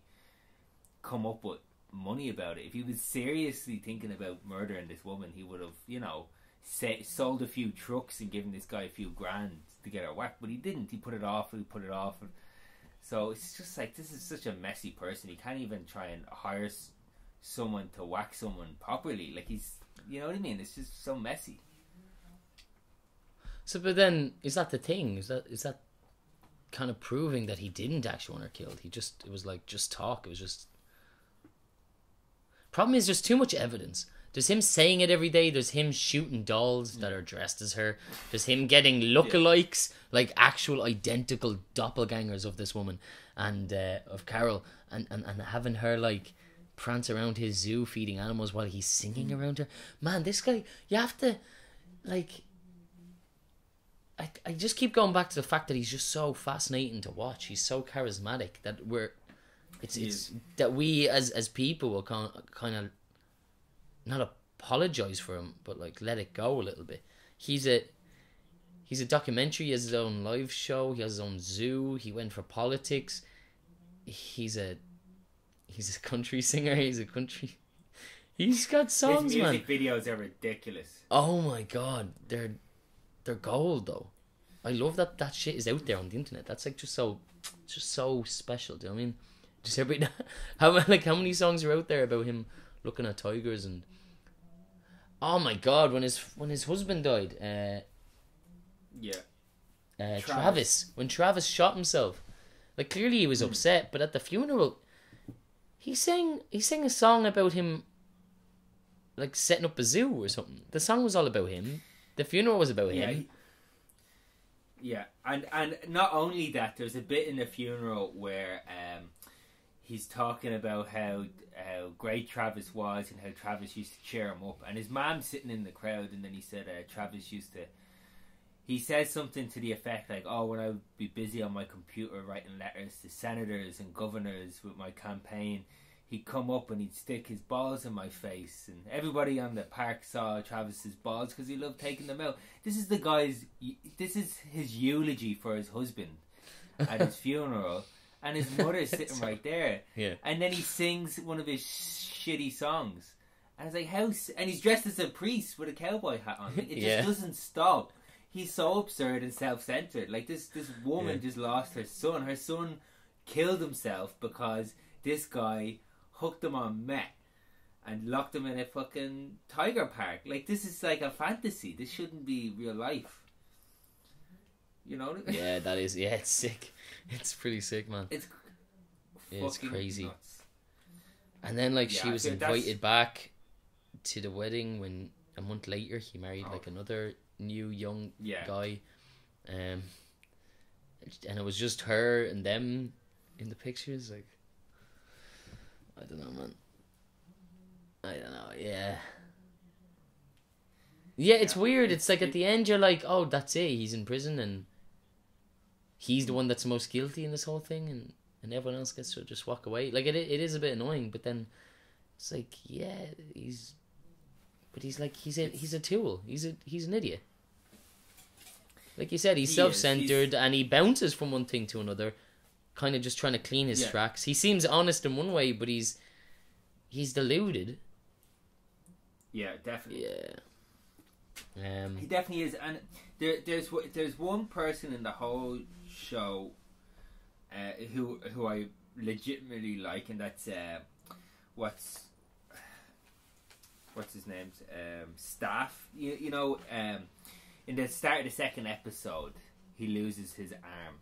come up with money about it. If he was seriously thinking about murdering this woman, he would have, you know, say, sold a few trucks and given this guy a few grand to get her whacked. But he didn't. He put it off. He put it off. And, So it's just like, this is such a messy person. He can't even try and hire s- someone to whack someone properly. Like, he's, you know what I mean? It's just so messy. So, but then, is that the thing? Is that is that kind of proving that he didn't actually want her killed? He just, it was like, just talk. It was just... Problem is, there's too much evidence. There's him saying it every day. There's him shooting dolls that are dressed as her. There's him getting lookalikes, yeah. like actual identical doppelgangers of this woman and uh, of Carole, and, and, and having her like prance around his zoo feeding animals while he's singing around her. Man, this guy, you have to, like, I, I just keep going back to the fact that he's just so fascinating to watch. He's so charismatic that we're, it's, it's that we as, as people will kind of, kind of not apologise for him, but like let it go a little bit. He's a he's a documentary, he has his own live show, he has his own zoo, he went for politics, he's a he's a country singer, he's a country he's got songs, man. His music man. videos are ridiculous. Oh my god, they're they're gold though. I love that that shit is out there on the internet. That's like just so just so special, do you know what I mean? Just every how like how many songs are out there about him looking at tigers and oh my god, when his when his husband died, uh, yeah, uh, Travis. Travis. When Travis shot himself, like clearly he was mm. upset, but at the funeral, he sang he sang a song about him, like setting up a zoo or something. The song was all about him. The funeral was about yeah, him. He, yeah, and and not only that, there's a bit in the funeral where um, he's talking about how. how great Travis was and how Travis used to cheer him up, and his mom sitting in the crowd, and then he said uh, Travis used to he says something to the effect like, oh, when I would be busy on my computer writing letters to senators and governors with my campaign, he'd come up and he'd stick his balls in my face, and everybody on the park saw Travis's balls because he loved taking them out. This is the guy's this is his eulogy for his husband at his funeral. And his mother's sitting right there. Yeah. And then he sings one of his shitty songs. And it's like, how... And he's dressed as a priest with a cowboy hat on. Like, it just yeah. doesn't stop. He's so absurd and self-centered. Like, this, this woman yeah. just lost her son. Her son killed himself because this guy hooked him on meth and locked him in a fucking tiger park. Like, this is like a fantasy. This shouldn't be real life. You know what I mean? Yeah, that is... Yeah, it's sick. It's pretty sick, man. It's yeah, it's crazy. Nuts. And then, like, yeah, she was invited that's... back to the wedding when a month later he married oh. like another new young yeah. guy, um, and it was just her and them in the pictures. Like, I don't know, man. I don't know. Yeah. Yeah, it's yeah, weird. It's, it's like it... at the end, you're like, oh, that's it. He's in prison and. He's the one that's the most guilty in this whole thing, and, and everyone else gets to just walk away. Like, it it is a bit annoying, but then it's like, yeah, he's... But he's like, he's a, he's a tool. He's a he's an idiot. Like you said, he's he self-centered, he's... and he bounces from one thing to another, kind of just trying to clean his yeah. tracks. He seems honest in one way, but he's he's deluded. Yeah, definitely. Yeah. Um, he definitely is, and there, there's there's one person in the whole show uh, who who I legitimately like, and that's uh, what's what's his name's um, Staff. You you know, um, in the start of the second episode, he loses his arm,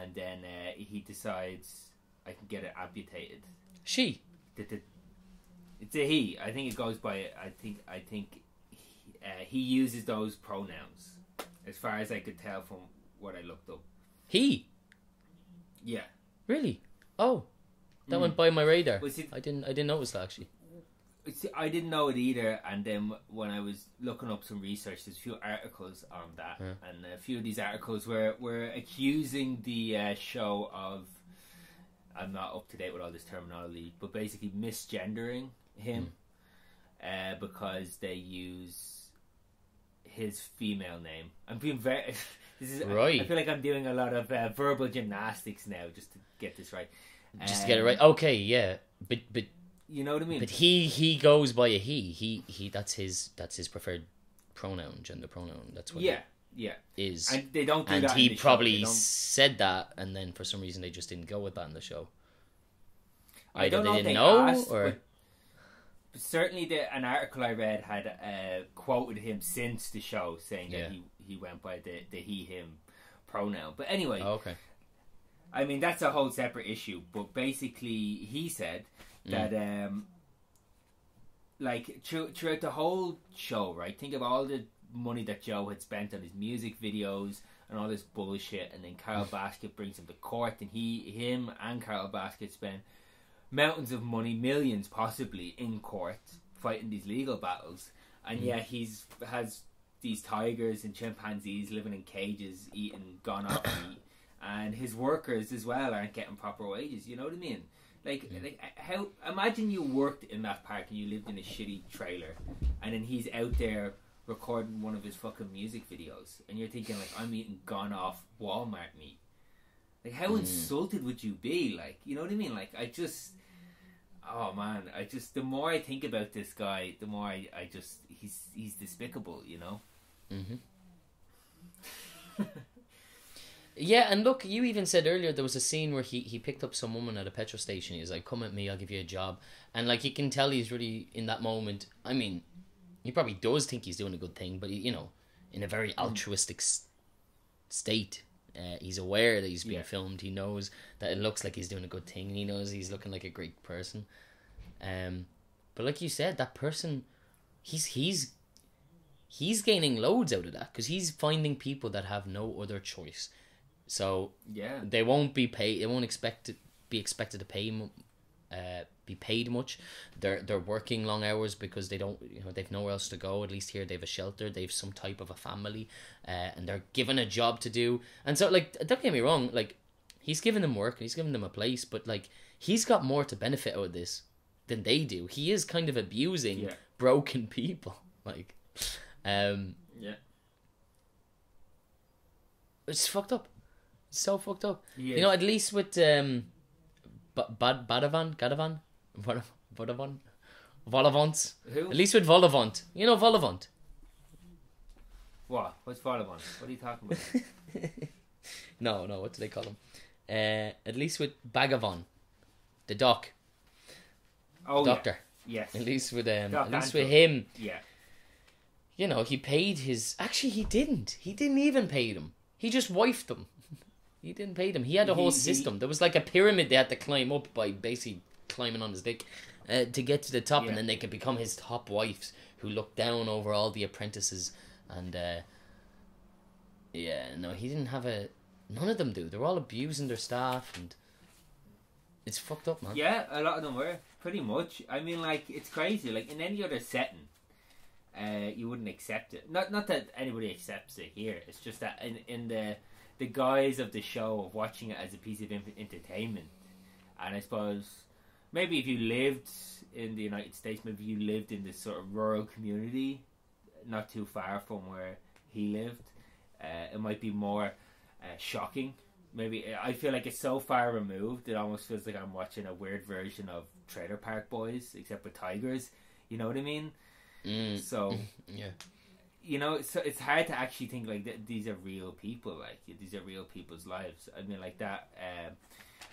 and then uh, he decides I can get it amputated. She. The, the, It's a he. I think it goes by. I think. I think he, uh, he uses those pronouns, as far as I could tell from what I looked up. He. Yeah. Really? Oh, that mm. went by my radar. Well, see, I didn't. I didn't notice that actually. See, I didn't know it either. And then when I was looking up some research, there's a few articles on that, yeah. and a few of these articles were were accusing the uh, show of. I'm not up to date with all this terminology, but basically misgendering him mm. uh, because they use his female name. I'm being very. this is right. I, I feel like I'm doing a lot of uh, verbal gymnastics now just to get this right. Um, just to get it right. Okay, yeah, but but you know what I mean. But he he goes by a he. He he. That's his. That's his preferred pronoun, gender pronoun. That's what. Yeah. It, Yeah, is and they don't do and that. And he the probably said that, and then for some reason they just didn't go with that in the show. I Either don't know they didn't know, asked, or but, but certainly the, an article I read had uh, quoted him since the show saying yeah. that he he went by the, the he him pronoun. But anyway, oh, okay. I mean that's a whole separate issue. But basically, he said that. Mm. Um, like through, throughout the whole show, right? Think of all the money that Joe had spent on his music videos and all this bullshit, and then Carole Baskin brings him to court, and he, him and Carole Baskin spend mountains of money, millions possibly, in court fighting these legal battles, and mm. yeah, he's has these tigers and chimpanzees living in cages, eating gone off meat, and his workers as well aren't getting proper wages. You know what I mean? Like, yeah. like, how? Imagine you worked in that park and you lived in a shitty trailer, and then he's out there recording one of his fucking music videos, and you're thinking like, I'm eating gone off Walmart meat. Like, how mm. insulted would you be? Like, you know what I mean? Like, I just, oh man, I just the more I think about this guy, the more I, I just he's he's despicable, you know. Mm-hmm. Yeah, and look, you even said earlier there was a scene where he, he picked up some woman at a petrol station. He's like, "Come at me, I'll give you a job," and like you can tell he's really in that moment. I mean. He probably does think he's doing a good thing, but, he, you know, in a very altruistic s state. Uh, he's aware that he's being yeah. filmed. He knows that it looks like he's doing a good thing. And he knows he's looking like a great person. Um, but like you said, that person, he's he's he's gaining loads out of that because he's finding people that have no other choice. So yeah, they won't be paid. They won't expect to be expected to pay him. Uh, be paid much. They're they're working long hours because they don't you know they've nowhere else to go. At least here they've a shelter, they've some type of a family, uh, and they're given a job to do. And so like don't get me wrong, like he's given them work, he's given them a place, but like he's got more to benefit out of this than they do. He is kind of abusing yeah. broken people, like um yeah. It's fucked up. It's so fucked up. Yeah. You know, at least with um. But bad Bhagavan, Bhagavan, Bhagavan, Volavant. Who? At least with Volavant, you know Volavant. What? What's Volavant? What are you talking about? no, no. What do they call him? Uh, at least with Bhagavan, the doc. Oh, doctor. Yeah. Yes. At least with um. Doc at least Antle. With him. Yeah. You know he paid his. Actually, he didn't. He didn't even pay them. He just wifed them. He didn't pay them. He had a whole he, system. He, there was like a pyramid they had to climb up by basically climbing on his dick uh, to get to the top, yeah. and then they could become his top wives who looked down over all the apprentices. And, uh, yeah, no, he didn't have a... None of them do. They're all abusing their staff, and it's fucked up, man. Yeah, a lot of them were, pretty much. I mean, like, it's crazy. Like, in any other setting, uh, you wouldn't accept it. Not not that anybody accepts it here. It's just that in, in the... the guise of the show of watching it as a piece of entertainment, and I suppose maybe if you lived in the United States, maybe you lived in this sort of rural community not too far from where he lived, uh, it might be more uh, shocking. Maybe I feel like it's so far removed it almost feels like I'm watching a weird version of Trailer Park Boys except with tigers, you know what I mean? Mm. So yeah. You know, so it's hard to actually think like that. These are real people, like these are real people's lives. I mean, like that. Um,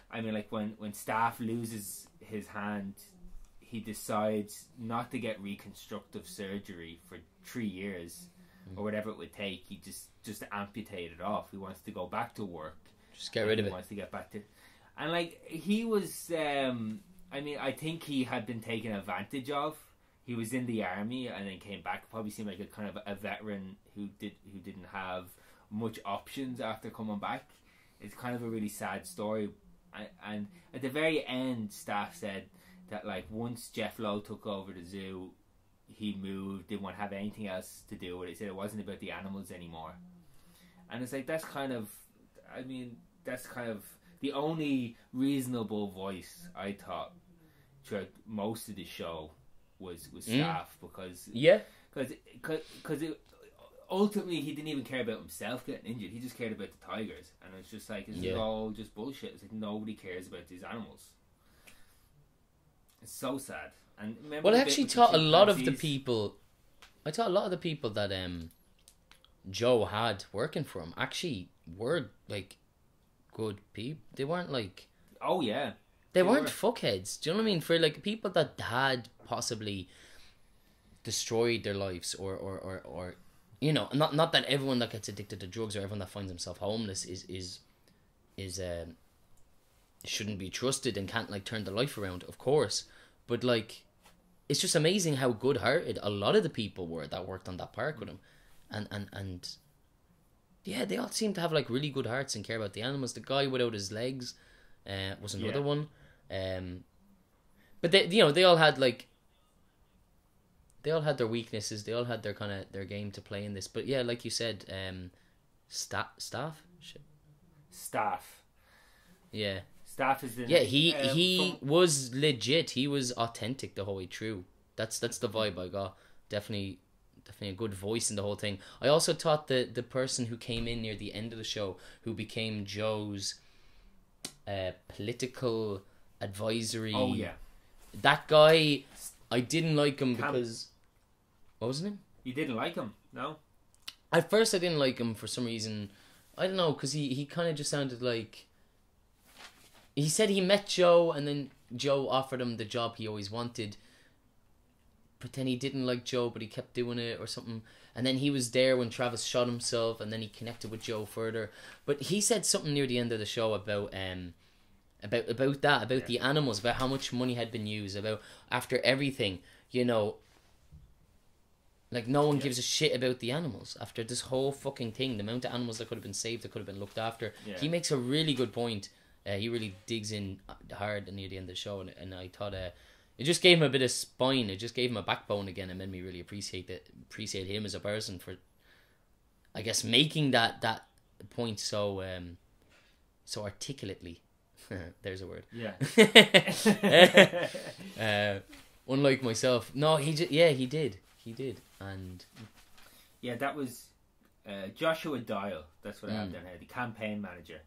I mean, like when when Staff loses his hand, he decides not to get reconstructive surgery for three years or whatever it would take. He just just amputate it off. He wants to go back to work. Just get rid of it. He wants to get back to, and like he was um, I mean, I think he had been taken advantage of. He was in the army and then came back. Probably seemed like a kind of a veteran who did who didn't have much options after coming back. It's kind of a really sad story. And at the very end, staff said that like once Jeff Lowe took over the zoo, he moved, didn't want to have anything else to do with it. He said it wasn't about the animals anymore. And it's like, that's kind of, I mean, that's kind of the only reasonable voice I thought throughout most of the show was, was staff mm. because yeah, because because ultimately he didn't even care about himself getting injured. He just cared about the tigers, and it's just like it's yeah. all just bullshit. It's like nobody cares about these animals. It's so sad. And well, I actually taught a lot of the people. I taught a lot of the people that um, Joe had working for him actually were like good people. They weren't like oh yeah, they, they weren't were. fuckheads. Do you know what I mean? For like people that had possibly destroyed their lives, or or or or you know, not not that everyone that gets addicted to drugs or everyone that finds himself homeless is is is um, shouldn't be trusted and can't like turn their life around. Of course, but like. It's just amazing how good-hearted a lot of the people were that worked on that park with him. And, and, and yeah, they all seem to have, like, really good hearts and care about the animals. The guy without his legs uh, was another yeah. one. Um, but, they, you know, they all had, like, they all had their weaknesses. They all had their kind of, their game to play in this. But, yeah, like you said, um, sta staff? Shit. Staff. Yeah. Staff is in, yeah, he um, he from... was legit. He was authentic the whole way through. That's that's the vibe I got. Definitely, definitely a good voice in the whole thing. I also thought the the person who came in near the end of the show, who became Joe's uh, political advisory. Oh yeah, that guy. I didn't like him Cam... because what was his name? You didn't like him, no? At first, I didn't like him for some reason. I don't know, because he he kind of just sounded like. He said he met Joe, and then Joe offered him the job he always wanted. But then he didn't like Joe, but he kept doing it or something. And then he was there when Travis shot himself, and then he connected with Joe further. But he said something near the end of the show about um, about about that, about yeah. the animals, about how much money had been used, about after everything, you know, like no one yeah. gives a shit about the animals after this whole fucking thing. The amount of animals that could have been saved, that could have been looked after. Yeah. He makes a really good point. Uh, he really digs in hard near the end of the show, and, and I thought uh, it just gave him a bit of spine. It just gave him a backbone again, and made me really appreciate that, appreciate him as a person for, I guess, making that that point so um, so articulately. There's a word. Yeah. uh, unlike myself, no, he just yeah he did he did and yeah that was uh, Joshua Dial. That's what mm. I have down here. The campaign manager.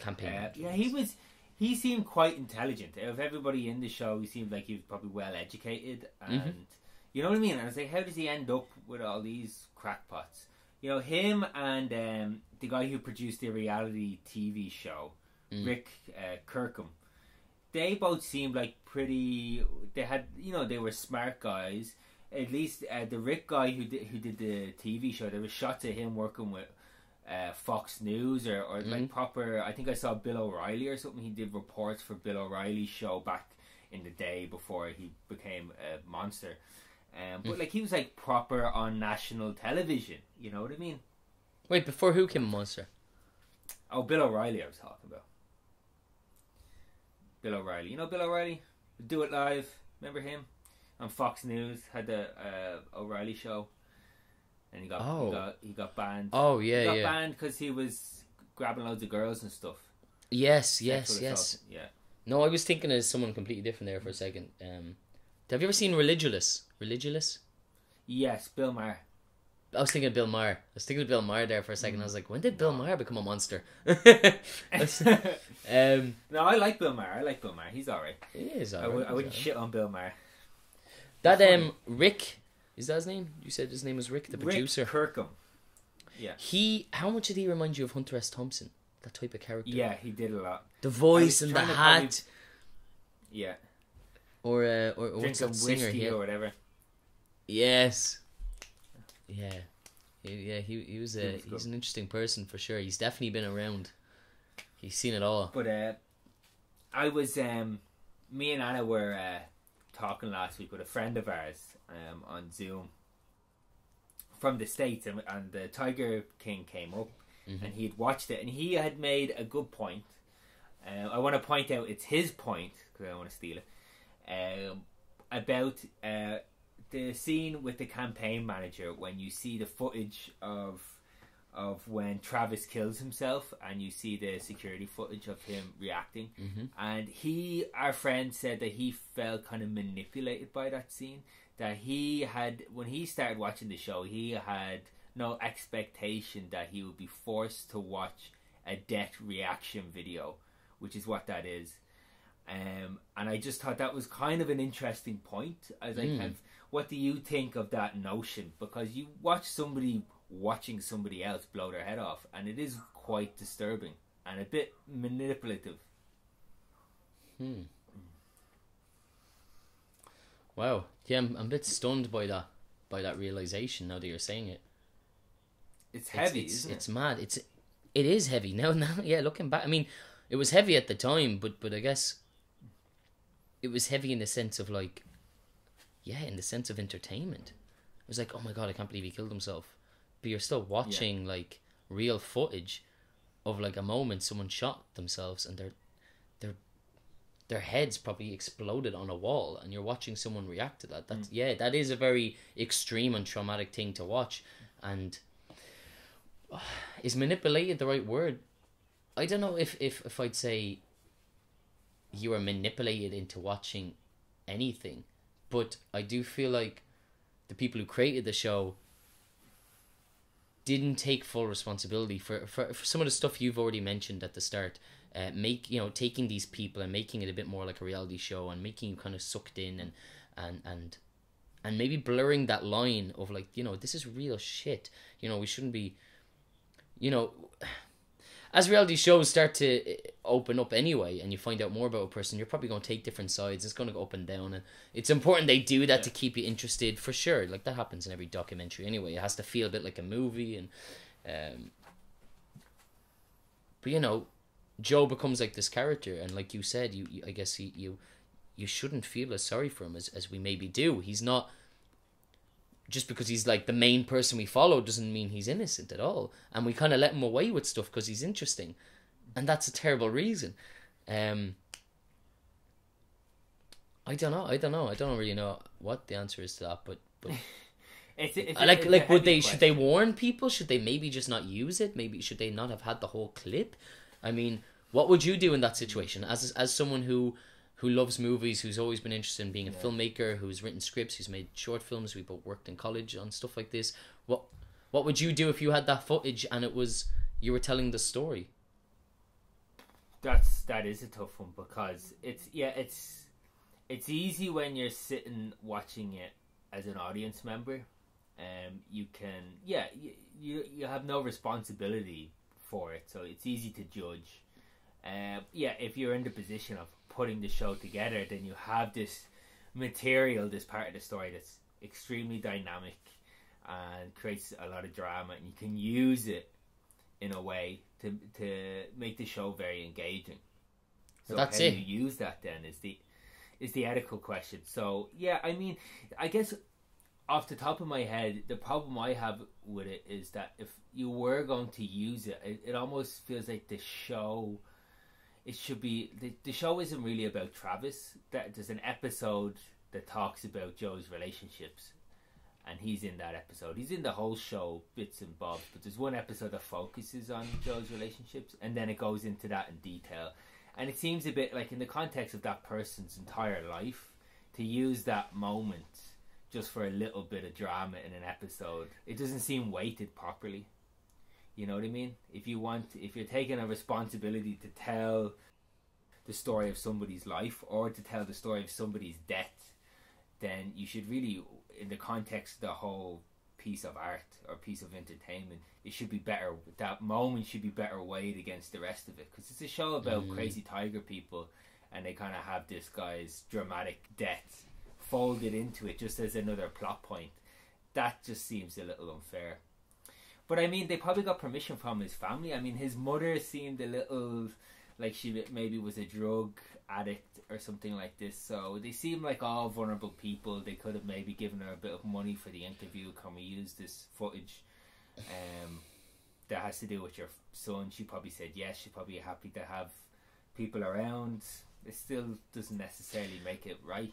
Campaign uh, yeah, he was. He seemed quite intelligent. Of everybody in the show, he seemed like he was probably well educated, and mm-hmm. you know what I mean. And I was like, how does he end up with all these crackpots? You know, him and um, the guy who produced the reality T V show, mm. Rick uh, Kirkham. They both seemed like pretty. They had, you know, they were smart guys. At least uh, the Rick guy who did, who did the T V show, there was shots of him working with. Uh, Fox News or, or mm-hmm. like proper. I think I saw Bill O'Reilly or something. He did reports for Bill O'Reilly's show back in the day before he became a monster. Um, but mm. like he was like proper on national television. You know what I mean? Wait, before who came a monster? Oh, Bill O'Reilly. I was talking about Bill O'Reilly. You know Bill O'Reilly? Do It Live. Remember him? On Fox News had the uh, O'Reilly show. And he got, oh. he got he got banned. Oh yeah, he got yeah. banned because he was grabbing loads of girls and stuff. Yes, yes, yes. Yeah. No, I was thinking of someone completely different there for a second. Um, have you ever seen Religulous? Religulous? Yes, Bill Maher. I was thinking of Bill Maher. I was thinking of Bill Maher there for a second. Mm. I was like, when did Bill Maher become a monster? um, no, I like Bill Maher. I like Bill Maher. He's alright. He is alright. I, w I wouldn't shit on Bill Maher. That um Rick. Is that his name? You said his name was Rick, the producer. Rick Kirkham. Yeah. He. How much did he remind you of Hunter S. Thompson? That type of character. Yeah, he did a lot. The voice and the hat. Probably... Yeah. Or uh, or, or what's that singer here? Or whatever. Yes. Yeah. Yeah. He he was a he's an interesting person for sure. He's definitely been around. He's seen it all. But uh, I was um, me and Anna were uh, talking last week with a friend of ours um, on Zoom from the States, and, and the Tiger King came up, mm-hmm. and he'd watched it, and he had made a good point. Uh, I want to point out it's his point, because I don't want to steal it, um, about uh, the scene with the campaign manager when you see the footage of of when Travis kills himself, and you see the security footage of him reacting. Mm-hmm. And he, our friend, said that he felt kind of manipulated by that scene. That he had, when he started watching the show, he had no expectation that he would be forced to watch a death reaction video, which is what that is. Um, and I just thought that was kind of an interesting point. I was like, mm. what do you think of that notion? Because you watch somebody watching somebody else blow their head off, and it is quite disturbing and a bit manipulative. Hmm. Wow. Yeah, I'm, I'm a bit stunned by that, by that realization now that you're saying it. It's heavy, it's, it's, isn't it? It's mad. It's, it is heavy. Now, now, yeah, looking back, I mean, it was heavy at the time, but, but I guess it was heavy in the sense of like, yeah, in the sense of entertainment. It was like, oh my God, I can't believe he killed himself. But you're still watching, yeah. like, real footage of, like, a moment someone shot themselves and their their their heads probably exploded on a wall, and you're watching someone react to that. That's, mm. yeah, that is a very extreme and traumatic thing to watch. And uh, is manipulated the right word? I don't know if, if, if I'd say you were manipulated into watching anything, but I do feel like the people who created the show didn't take full responsibility for, for, for some of the stuff you've already mentioned at the start. Uh, make you know taking these people and making it a bit more like a reality show and making you kind of sucked in and and and and maybe blurring that line of like, you know, this is real shit. You know, we shouldn't be, you know, as reality shows start to open up anyway and you find out more about a person, you're probably going to take different sides. It's going to go up and down, and it's important they do that yeah. to keep you interested, for sure. Like, that happens in every documentary anyway. It has to feel a bit like a movie. And um but you know, Joe becomes like this character, and like you said, you, you I guess he, you you shouldn't feel as sorry for him as, as we maybe do. He's not, just because he's like the main person we follow doesn't mean he's innocent at all. And we kind of let him away with stuff because he's interesting. And that's a terrible reason. Um, I don't know. I don't know. I don't really know what the answer is to that. But, but it's, it's, like, it's like, would they, question. Should they warn people? Should they maybe just not use it? Maybe should they not have had the whole clip? I mean, what would you do in that situation as as someone who? who loves movies, who's always been interested in being a yeah. filmmaker, who's written scripts, who's made short films? We both worked in college on stuff like this. What what would you do if you had that footage and it was you were telling the story? That's that is a tough one, because it's yeah it's it's easy when you're sitting watching it as an audience member. Um, you can yeah you you, you have no responsibility for it, so it's easy to judge. Um, yeah, if you're in the position of putting the show together, then you have this material, this part of the story that's extremely dynamic and creates a lot of drama, and you can use it in a way to to make the show very engaging. So well, that's how it. You use that then is the is the ethical question. So yeah, I mean, I guess off the top of my head, the problem I have with it is that if you were going to use it, it, it almost feels like the show. It should be the, the show isn't really about Travis. That there's an episode that talks about Joe's relationships, and he's in that episode. He's in the whole show, bits and bobs, but there's one episode that focuses on Joe's relationships, and then it goes into that in detail. And it seems a bit like, in the context of that person's entire life, to use that moment just for a little bit of drama in an episode, it doesn't seem weighted properly. You know what I mean? If you want, if you're taking a responsibility to tell the story of somebody's life or to tell the story of somebody's death, then you should really, in the context of the whole piece of art or piece of entertainment, it should be better. That moment should be better weighed against the rest of it, because it's a show about mm. crazy tiger people, and they kind of have this guy's dramatic death folded into it just as another plot point. That just seems a little unfair. But I mean, they probably got permission from his family. I mean, his mother seemed a little like she maybe was a drug addict or something like this. So they seem like all vulnerable people. They could have maybe given her a bit of money for the interview. Can we use this footage um, that has to do with your son? She probably said yes. She's probably happy to have people around. It still doesn't necessarily make it right.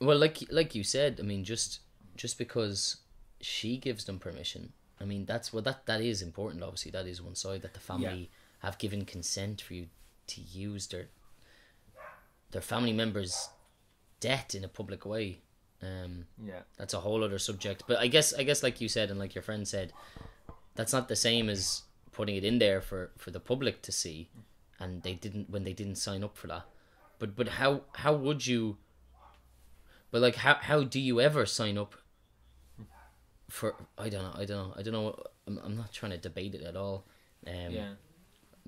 Well, like like you said, I mean, just just because she gives them permission, I mean, that's what that that is important. Obviously, that is one side, that the family yeah. have given consent for you to use their their family members' debt in a public way. Um, yeah, that's a whole other subject. But I guess I guess like you said, and like your friend said, that's not the same as putting it in there for for the public to see. And they didn't when they didn't sign up for that. But but how how would you? But like how how do you ever sign up for? I don't know. I don't know. I don't know. I'm I'm not trying to debate it at all. Um, yeah.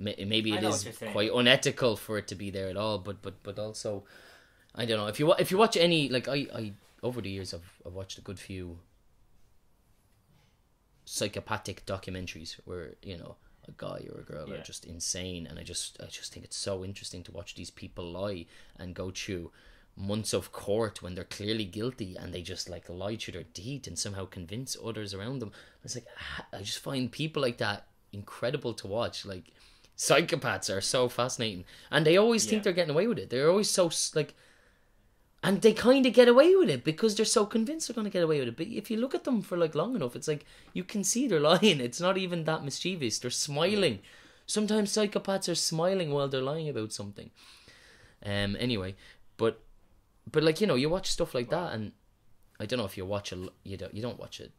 Maybe it is quite unethical for it to be there at all. But but but also, I don't know. If you if you watch any like I I over the years I've I've watched a good few psychopathic documentaries where you know. A guy or a girl yeah. are just insane, and I just I just think it's so interesting to watch these people lie and go through months of court when they're clearly guilty, and they just like lie through their deed and somehow convince others around them. It's like I just find people like that incredible to watch. Like psychopaths are so fascinating, and they always yeah. think they're getting away with it. They're always so like, and they kind of get away with it because they're so convinced they're going to get away with it. But if you look at them for like long enough, it's like you can see they're lying. It's not even that mischievous. They're smiling. Sometimes psychopaths are smiling while they're lying about something. Um. Anyway, but but like you know, you watch stuff like that, and I don't know if you watch a you don't you don't watch it.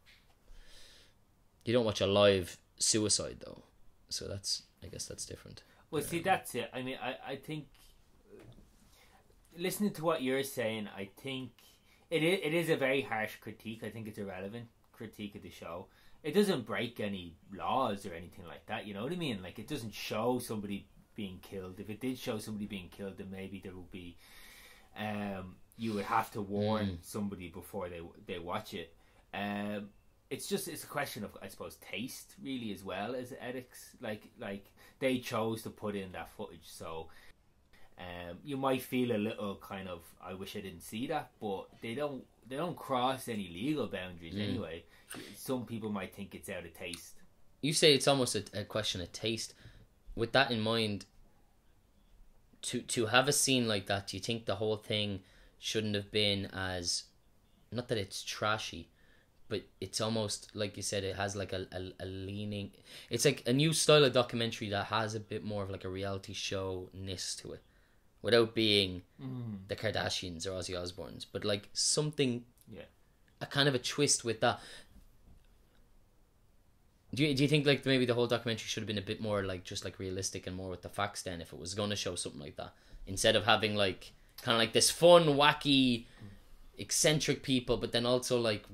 You don't watch a live suicide though, so that's I guess that's different. Well, see, that's it. I mean, I I think. Listening to what you're saying, I think it is, it is a very harsh critique. I think it's a relevant critique of the show. It doesn't break any laws or anything like that, you know what I mean? Like, it doesn't show somebody being killed. If it did show somebody being killed, then maybe there would be... Um, you would have to warn mm. somebody before they they watch it. Um, it's just, it's a question of, I suppose, taste, really, as well as ethics. Like, like they chose to put in that footage, so... Um, you might feel a little kind of I wish I didn't see that, but they don't they don't cross any legal boundaries mm. anyway. Some people might think it's out of taste. You say it's almost a, a question of taste. With that in mind, to to have a scene like that, do you think the whole thing shouldn't have been as, not that it's trashy, but it's almost like you said, it has like a, a, a leaning, it's like a new style of documentary that has a bit more of like a reality show-ness to it. Without being mm. the Kardashians or Ozzy Osbournes, but like something, yeah, a kind of a twist with that. Do you do you think like maybe the whole documentary should have been a bit more like just like realistic and more with the facts? Then, if it was going to show something like that, instead of having like kind of like this fun, wacky, eccentric people, but then also like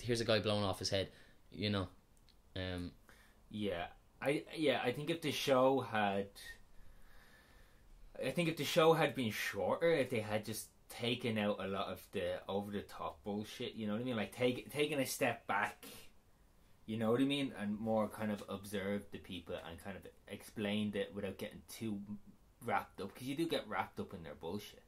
here's a guy blown off his head, you know? Um, yeah, I yeah I think if the show had. I think if the show had been shorter, if they had just taken out a lot of the over-the-top bullshit, you know what I mean? Like, take, taking a step back, you know what I mean? And more kind of observed the people and kind of explained it without getting too wrapped up. Because you do get wrapped up in their bullshit,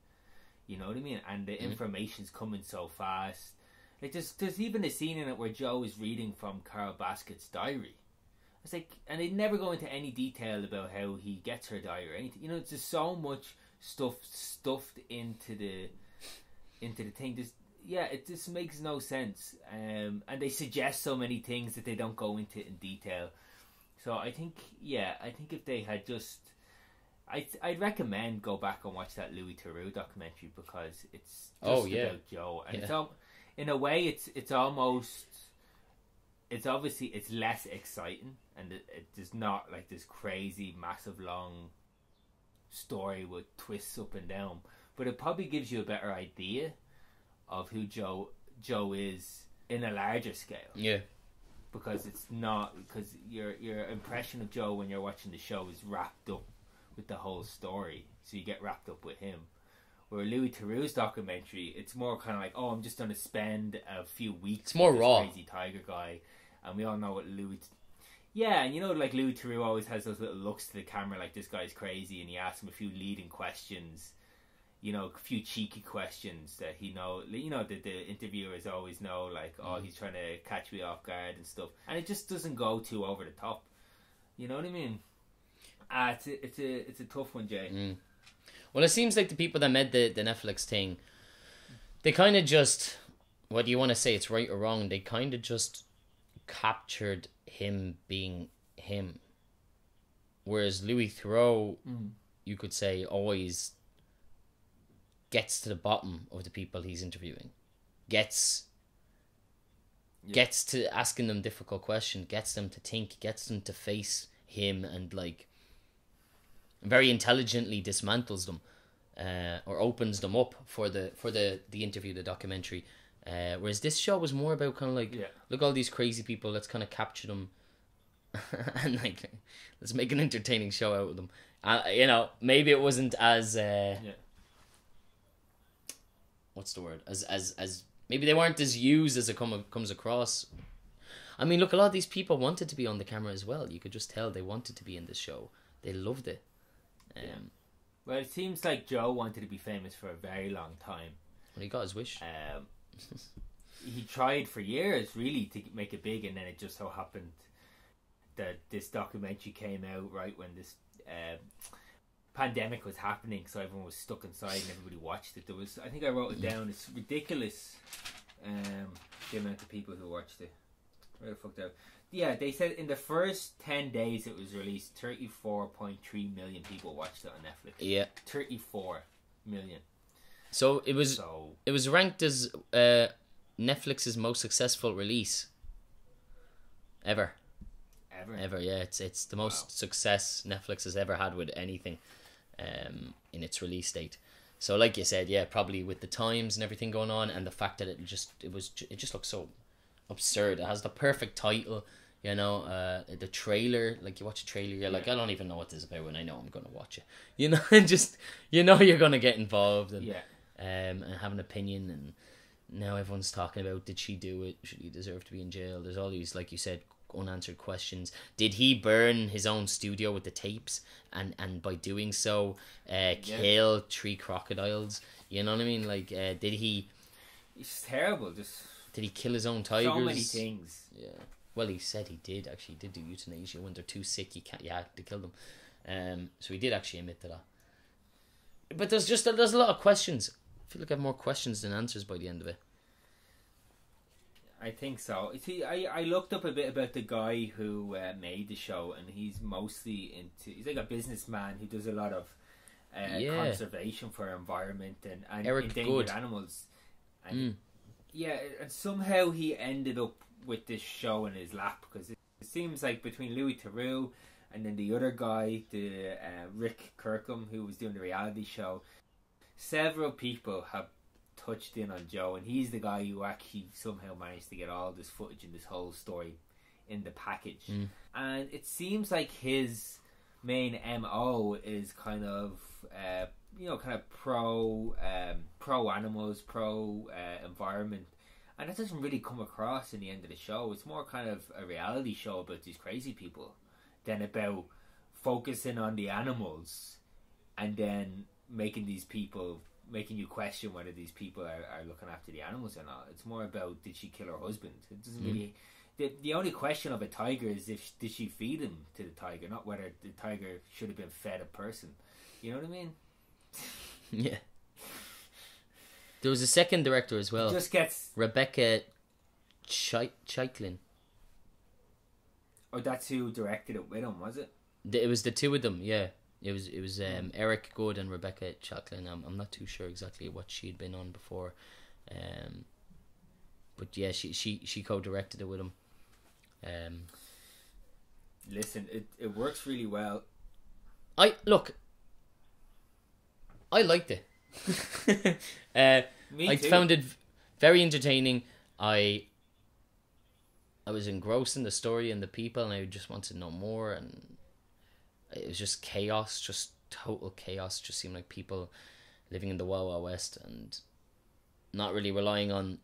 you know what I mean? And the mm-hmm. information's coming so fast. Like, there's, there's even a scene in it where Joe is reading from Carole Baskin's diary. It's like, and they never go into any detail about how he gets her diary or anything. You know, it's just so much stuff stuffed into the into the thing. Just yeah, it just makes no sense. Um, and they suggest so many things that they don't go into in detail. So I think, yeah, I think if they had just, I I'd recommend go back and watch that Louis Theroux documentary because it's just oh, yeah. about Joe, and yeah. it's all, in a way it's it's almost. It's obviously, it's less exciting and it, it is not like this crazy, massive, long story with twists up and down. But it probably gives you a better idea of who Joe Joe is in a larger scale. Yeah. Because it's not, because your, your impression of Joe when you're watching the show is wrapped up with the whole story. So you get wrapped up with him. Where Louis Theroux's documentary, it's more kind of like, oh, I'm just going to spend a few weeks it's more with this raw. Crazy tiger guy. And we all know what Louis... Yeah, and you know, like, Louis Theroux always has those little looks to the camera, like, this guy's crazy, and he asks him a few leading questions, you know, a few cheeky questions that he know, you know, that the interviewers always know, like, oh, he's trying to catch me off guard and stuff. And it just doesn't go too over the top. You know what I mean? Ah, uh, it's, a, it's, a, it's a tough one, Jay. Mm. Well, it seems like the people that made the, the Netflix thing, they kind of just, whether you want to say it's right or wrong, they kind of just captured him being him. Whereas Louis Theroux, mm. you could say, always gets to the bottom of the people he's interviewing. Gets... Yeah. Gets to asking them difficult questions, gets them to think, gets them to face him, and, like, very intelligently dismantles them, uh, or opens them up for the for the, the interview, the documentary. Uh, whereas this show was more about kind of like, yeah. look, all these crazy people, let's kind of capture them, and, like, let's make an entertaining show out of them. Uh, you know, maybe it wasn't as uh, yeah. what's the word? As as as. Maybe they weren't as used as it come, comes across. I mean, look, a lot of these people wanted to be on the camera as well. You could just tell they wanted to be in this show. They loved it. Um, yeah. Well, it seems like Joe wanted to be famous for a very long time. Well, he got his wish. Um, he tried for years, really, to make it big, and then it just so happened that this documentary came out right when this... Uh, pandemic was happening, so everyone was stuck inside and everybody watched it. There was, I think I wrote it down, it's ridiculous um, the amount of people who watched it. Really fucked up. Yeah, they said in the first ten days it was released, thirty-four point three million people watched it on Netflix. Yeah. thirty-four million. So it was so, it was ranked as uh, Netflix's most successful release ever. Ever. Ever, yeah. It's it's the most wow. success Netflix has ever had with anything. Um, in its release date, so like you said, yeah, probably with the times and everything going on, and the fact that it just it was it just looks so absurd. It has the perfect title, you know. Uh, the trailer, like you watch a trailer, you're like, I don't even know what this is about, when I know I'm gonna watch it, you know. And just you know you're gonna get involved and yeah, um, and have an opinion. And now everyone's talking about, did she do it? Should he deserve to be in jail? There's all these, like you said, unanswered questions. Did he burn his own studio with the tapes and and by doing so uh kill yeah. three crocodiles? You know what I mean? Like, uh, did he it's terrible just did he kill his own tigers? So many things. Yeah, well, he said he did actually he did do euthanasia when they're too sick. He can't yeah to kill them, um so he did actually admit to that. But there's just there's a lot of questions. I feel like I have more questions than answers by the end of it. I think so. See, I, I looked up a bit about the guy who uh, made the show, and he's mostly into... He's like a businessman who does a lot of uh, yeah. conservation for environment and, and Eric endangered Good. Animals. And mm. Yeah, and somehow he ended up with this show in his lap, because it, it seems like between Louis Theroux and then the other guy, the uh, Rick Kirkham, who was doing the reality show, several people have touched in on Joe, and he's the guy who actually somehow managed to get all this footage and this whole story in the package. Mm. And it seems like his main M O is kind of uh, you know kind of pro um, pro animals, pro uh, environment, and that doesn't really come across in the end of the show. It's more kind of a reality show about these crazy people than about focusing on the animals and then making these people making you question whether these people are, are looking after the animals or not. It's more about, did she kill her husband? It doesn't mm. really. The, the only question of a tiger is if did she feed him to the tiger, not whether the tiger should have been fed a person. You know what I mean? Yeah. There was a second director as well. It just gets Rebecca Chaiklin. Oh, that's who directed it with him, was it? It was the two of them, yeah. It was it was um, Eric Good and Rebecca Chaiklin. I'm I'm not too sure exactly what she had been on before, um, but yeah, she she she co-directed it with him. Um, Listen, it it works really well. I look. I liked it. uh, Me I too. found it very entertaining. I I was engrossed in the story and the people, and I just wanted to know more. And it was just chaos, just total chaos. Just seemed like people living in the Wild Wild West and not really relying on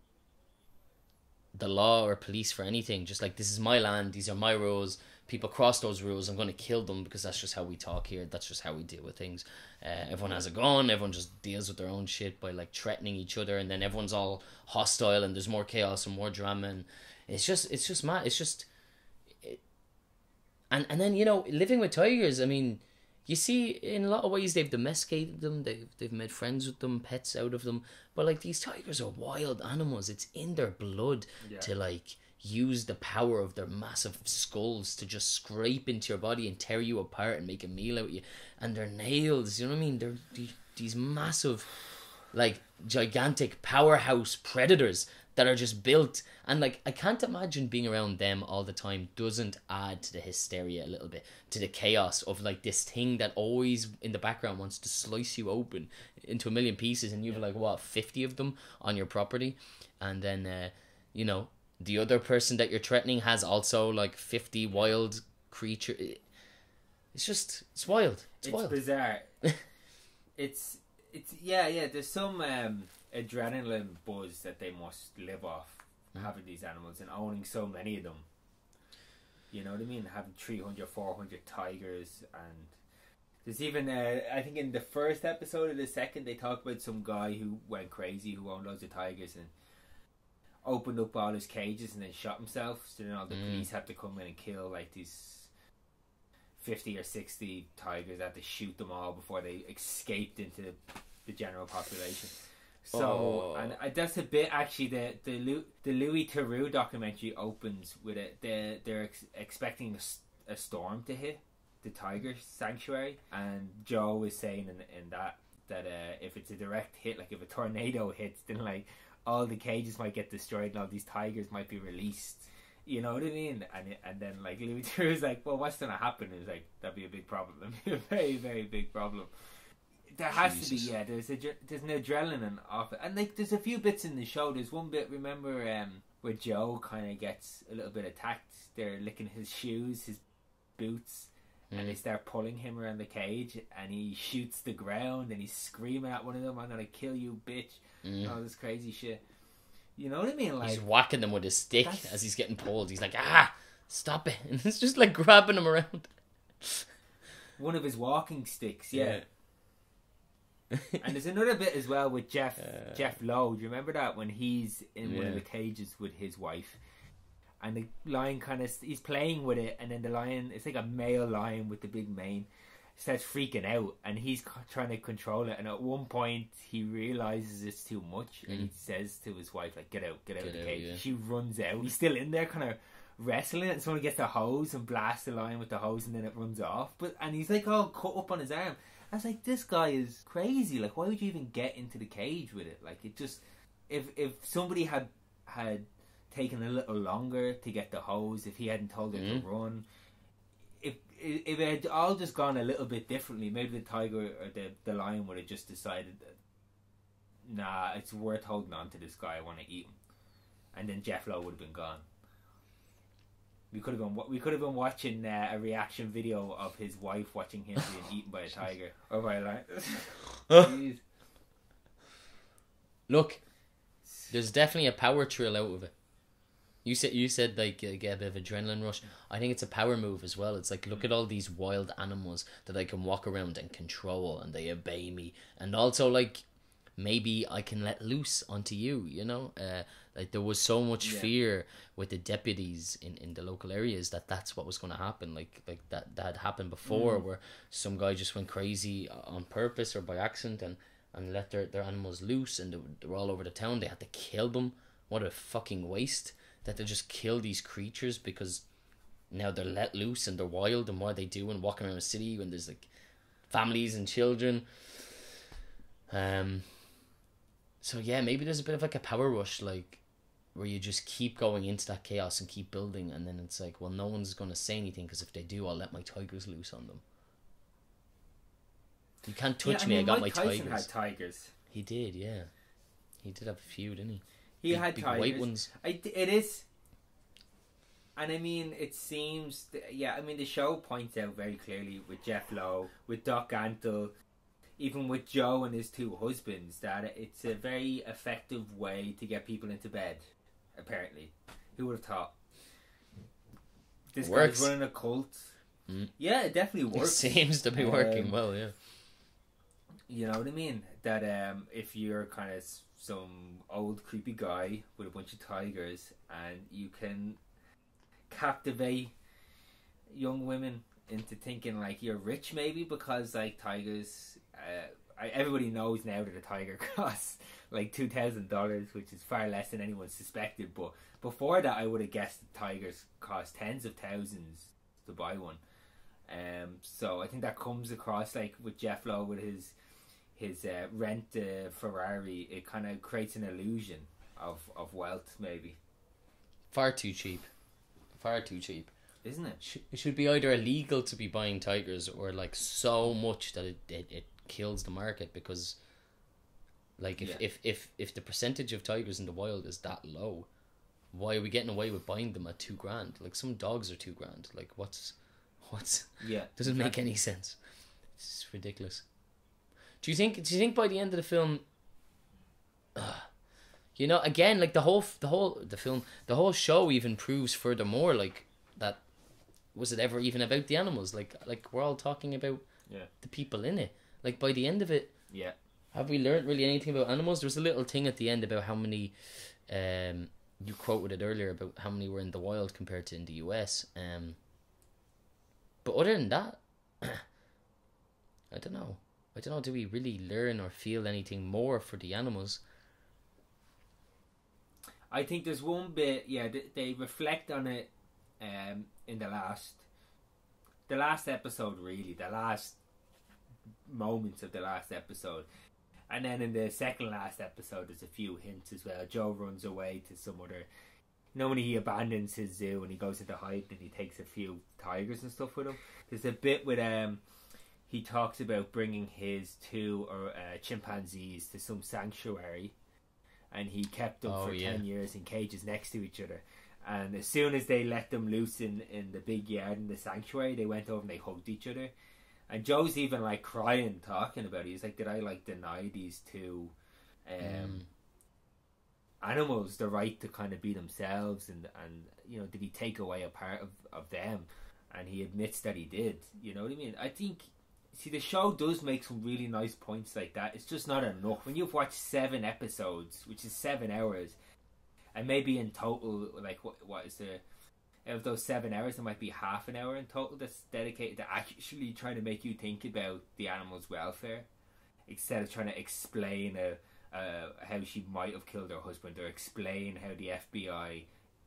the law or police for anything. Just like, this is my land, these are my rules, people cross those rules, I'm going to kill them, because that's just how we talk here. That's just how we deal with things. Uh, everyone has a gun. Everyone just deals with their own shit by, like, threatening each other, and then everyone's all hostile, and there's more chaos and more drama, and it's just, it's just mad. It's just... It, and, and then, you know, living with tigers, I mean... You see, in a lot of ways, they've domesticated them, they've, they've made friends with them, pets out of them, but, like, these tigers are wild animals. It's in their blood yeah. to, like, use the power of their massive skulls to just scrape into your body and tear you apart and make a meal out of you. And their nails, you know what I mean? They're these massive, like, gigantic powerhouse predators that are just built, and, like, I can't imagine being around them all the time doesn't add to the hysteria a little bit, to the chaos of, like, this thing that always in the background wants to slice you open into a million pieces, and you've yeah. like, what, fifty of them on your property, and then uh, you know, the other person that you're threatening has also, like, fifty wild creature. It's just, it's wild. It's, it's wild. Bizarre. it's it's yeah yeah. There's some. Um... adrenaline buzz that they must live off, mm-hmm. having these animals and owning so many of them, you know what I mean, having three hundred, four hundred tigers. And there's even uh, I think in the first episode or the second, they talk about some guy who went crazy, who owned loads of tigers and opened up all his cages and then shot himself, so then all the mm. police had to come in and kill, like, these fifty or sixty tigers. They had to shoot them all before they escaped into the, the general population. So, oh. and uh, that's a bit, actually, the the, Lu the Louis Theroux documentary opens with it. They're, they're ex expecting a, st a storm to hit the tiger sanctuary. And Joe is saying in, in that, that uh, if it's a direct hit, like if a tornado hits, then, like, all the cages might get destroyed and all these tigers might be released. You know what I mean? And it, and then, like, Louis Theroux's like, well, what's going to happen? He's like, that'd be a big problem. A very, very big problem. There has Jesus. to be, yeah. There's a there's an adrenaline off it, and, like, there's a few bits in the show. There's one bit, remember, um, where Joe kind of gets a little bit attacked. They're licking his shoes, his boots, mm. and they start pulling him around the cage, and he shoots the ground, and he's screaming at one of them, "I'm gonna kill you, bitch!" Mm. and all this crazy shit. You know what I mean? Like, he's whacking them with his stick as he's getting pulled. He's like, "Ah, stop it!" And it's just, like, grabbing him around. One of his walking sticks, yeah. yeah. And there's another bit as well with Jeff uh, Jeff Lowe. Do you remember that, when he's in yeah. one of the cages with his wife, and the lion kind of, he's playing with it, and then the lion, it's like a male lion with the big mane, starts freaking out, and he's trying to control it, and at one point he realizes it's too much, mm. and he says to his wife, like, get out get out get of the out, cage yeah. She runs out. He's still in there kind of wrestling it, and someone gets the hose and blasts the lion with the hose, and then it runs off. But and he's, like, all cut up on his arm. I was like, this guy is crazy. Like, why would you even get into the cage with it? Like, it just... If if somebody had had taken a little longer to get the hose, if he hadn't told her mm-hmm. to run, if, if it had all just gone a little bit differently, maybe the tiger or the, the lion would have just decided that, nah, it's worth holding on to this guy. I want to eat him. And then Jeff Lowe would have been gone. We could have been we could have been watching uh, a reaction video of his wife watching him being eaten by a tiger or by a lion. Look, there's definitely a power thrill out of it. You said you said like uh, get a bit of adrenaline rush. I think it's a power move as well. It's like, look at all these wild animals that I can walk around and control, and they obey me, and also, like, maybe I can let loose onto you, you know? Uh, like, there was so much yeah. fear with the deputies in, in the local areas that that's what was going to happen. Like, like that, that had happened before, mm. where some guy just went crazy on purpose or by accident and, and let their, their animals loose, and they, they were all over the town. They had to kill them. What a fucking waste that they just kill these creatures, because now they're let loose and they're wild, and what are they doing walking around the city when there's, like, families and children? Um... So yeah, maybe there's a bit of, like, a power rush, like, where you just keep going into that chaos and keep building, and then it's like, well, no one's going to say anything, because if they do, I'll let my tigers loose on them. You can't touch yeah, I me, mean, I got Mike my Tyson tigers. Had tigers. He did, yeah. He did have a few, didn't he? He big, had big tigers. White ones. I, it is... And I mean, it seems... That, yeah, I mean, the show points out very clearly with Jeff Lowe, with Doc Antle, even with Joe and his two husbands, that it's a very effective way to get people into bed, apparently. Who would have thought? This works. Guy's running a cult. Mm. Yeah, it definitely works. It seems to be working um, well, yeah. You know what I mean? That um, if you're kind of some old creepy guy with a bunch of tigers and you can captivate young women into thinking like you're rich, maybe because like tigers, uh, I, everybody knows now that a tiger costs like two thousand dollars, which is far less than anyone suspected. But before that, I would have guessed that tigers cost tens of thousands to buy one. Um, so I think that comes across like with Jeff Lowe with his his uh, rent uh, Ferrari. It kind of creates an illusion of of wealth, maybe. Far too cheap, far too cheap. Isn't it? It should be either illegal to be buying tigers or like so much that it, it, it kills the market, because like if, yeah. if, if, if the percentage of tigers in the wild is that low, why are we getting away with buying them at two grand? Like some dogs are two grand. Like what's what's yeah doesn't exactly. make any sense. It's ridiculous. Do you think do you think by the end of the film uh, you know, again, like the whole the whole the film the whole show even proves furthermore like that was it ever even about the animals? Like, like we're all talking about yeah. the people in it. Like by the end of it, yeah, have we learned really anything about animals? There was a little thing at the end about how many, um, you quoted it earlier about how many were in the wild compared to in the U S. Um, but other than that, I don't know. I don't know. Do we really learn or feel anything more for the animals? I think there's one bit. Yeah, they reflect on it. Um, in the last the last episode really the last moments of the last episode, and then in the second last episode there's a few hints as well. Joe runs away to some other, you know, when he abandons his zoo and he goes into hiding and he takes a few tigers and stuff with him, there's a bit with um he talks about bringing his two or uh, chimpanzees to some sanctuary, and he kept them oh, for yeah. ten years in cages next to each other. And as soon as they let them loose in, in the big yard in the sanctuary, they went over and they hugged each other. And Joe's even like crying, talking about it. He's like, did I like deny these two um, mm. animals the right to kind of be themselves? And, and, you know, did he take away a part of, of them? And he admits that he did. You know what I mean? I think, see, the show does make some really nice points like that. It's just not enough. When you've watched seven episodes, which is seven hours... And maybe in total, like, what what is the... Out of those seven hours, there might be half an hour in total that's dedicated to actually trying to make you think about the animal's welfare, instead of trying to explain uh, uh, how she might have killed her husband, or explain how the F B I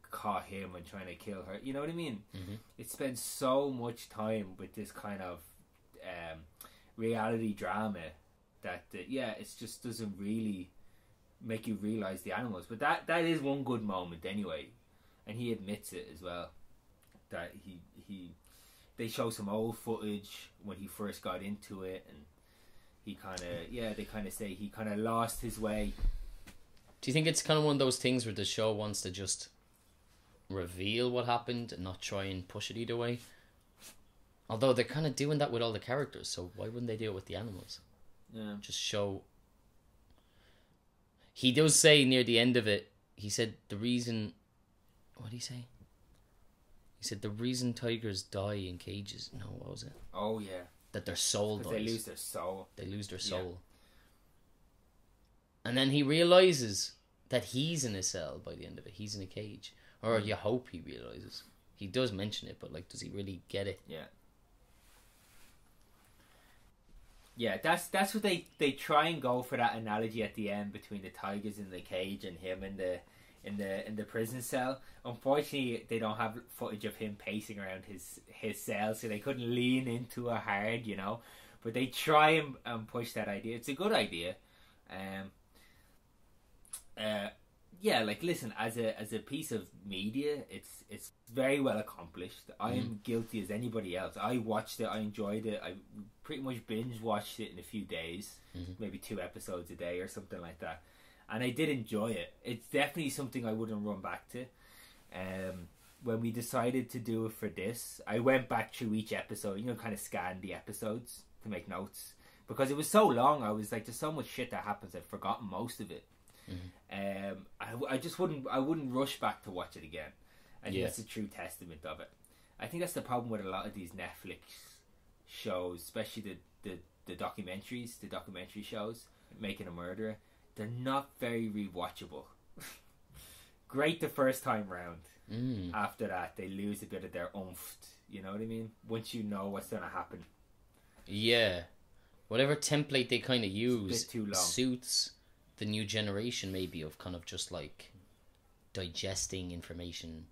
caught him and trying to kill her. You know what I mean? Mm-hmm. It spends so much time with this kind of um, reality drama that, uh, yeah, it just doesn't really... make you realise the animals. But that that is one good moment anyway, and he admits it as well, that he he they show some old footage when he first got into it, and he kind of yeah they kind of say he kind of lost his way. Do you think it's kind of one of those things where the show wants to just reveal what happened and not try and push it either way? Although they're kind of doing that with all the characters, so why wouldn't they do it with the animals? Yeah, just show. He does say near the end of it, he said the reason... What did he say? He said the reason tigers die in cages... No, what was it? Oh, yeah. That their soul dies. They lose their soul. They lose their soul. Yeah. And then he realises that he's in a cell by the end of it. He's in a cage. Or you hope he realises. He does mention it, but like, does he really get it? Yeah. Yeah, that's that's what they, they try and go for, that analogy at the end between the tigers in the cage and him in the in the in the prison cell. Unfortunately, they don't have footage of him pacing around his, his cell, so they couldn't lean into it hard, you know. But they try and, and push that idea. It's a good idea. Um. Uh, yeah, like listen, as a as a piece of media, it's it's very well accomplished. I am mm. guilty as anybody else. I watched it. I enjoyed it. I pretty much binge watched it in a few days, mm-hmm. maybe two episodes a day or something like that, and I did enjoy it. It's definitely something I wouldn't run back to. Um, when we decided to do it for this, I went back through each episode, you know, kind of scanned the episodes to make notes, because it was so long. I was like, there's so much shit that happens, I've forgotten most of it. Mm-hmm. Um, I, I just wouldn't I wouldn't rush back to watch it again, and yeah. that's a true testament of it. I think that's the problem with a lot of these Netflix shows, especially the the, the documentaries, the documentary shows, Making a Murderer. They're not very rewatchable. Great the first time round. Mm. After that, they lose a bit of their oomph. You know what I mean? Once you know what's going to happen. Yeah. Whatever template they kind of use suits the new generation, maybe, of kind of just like digesting information,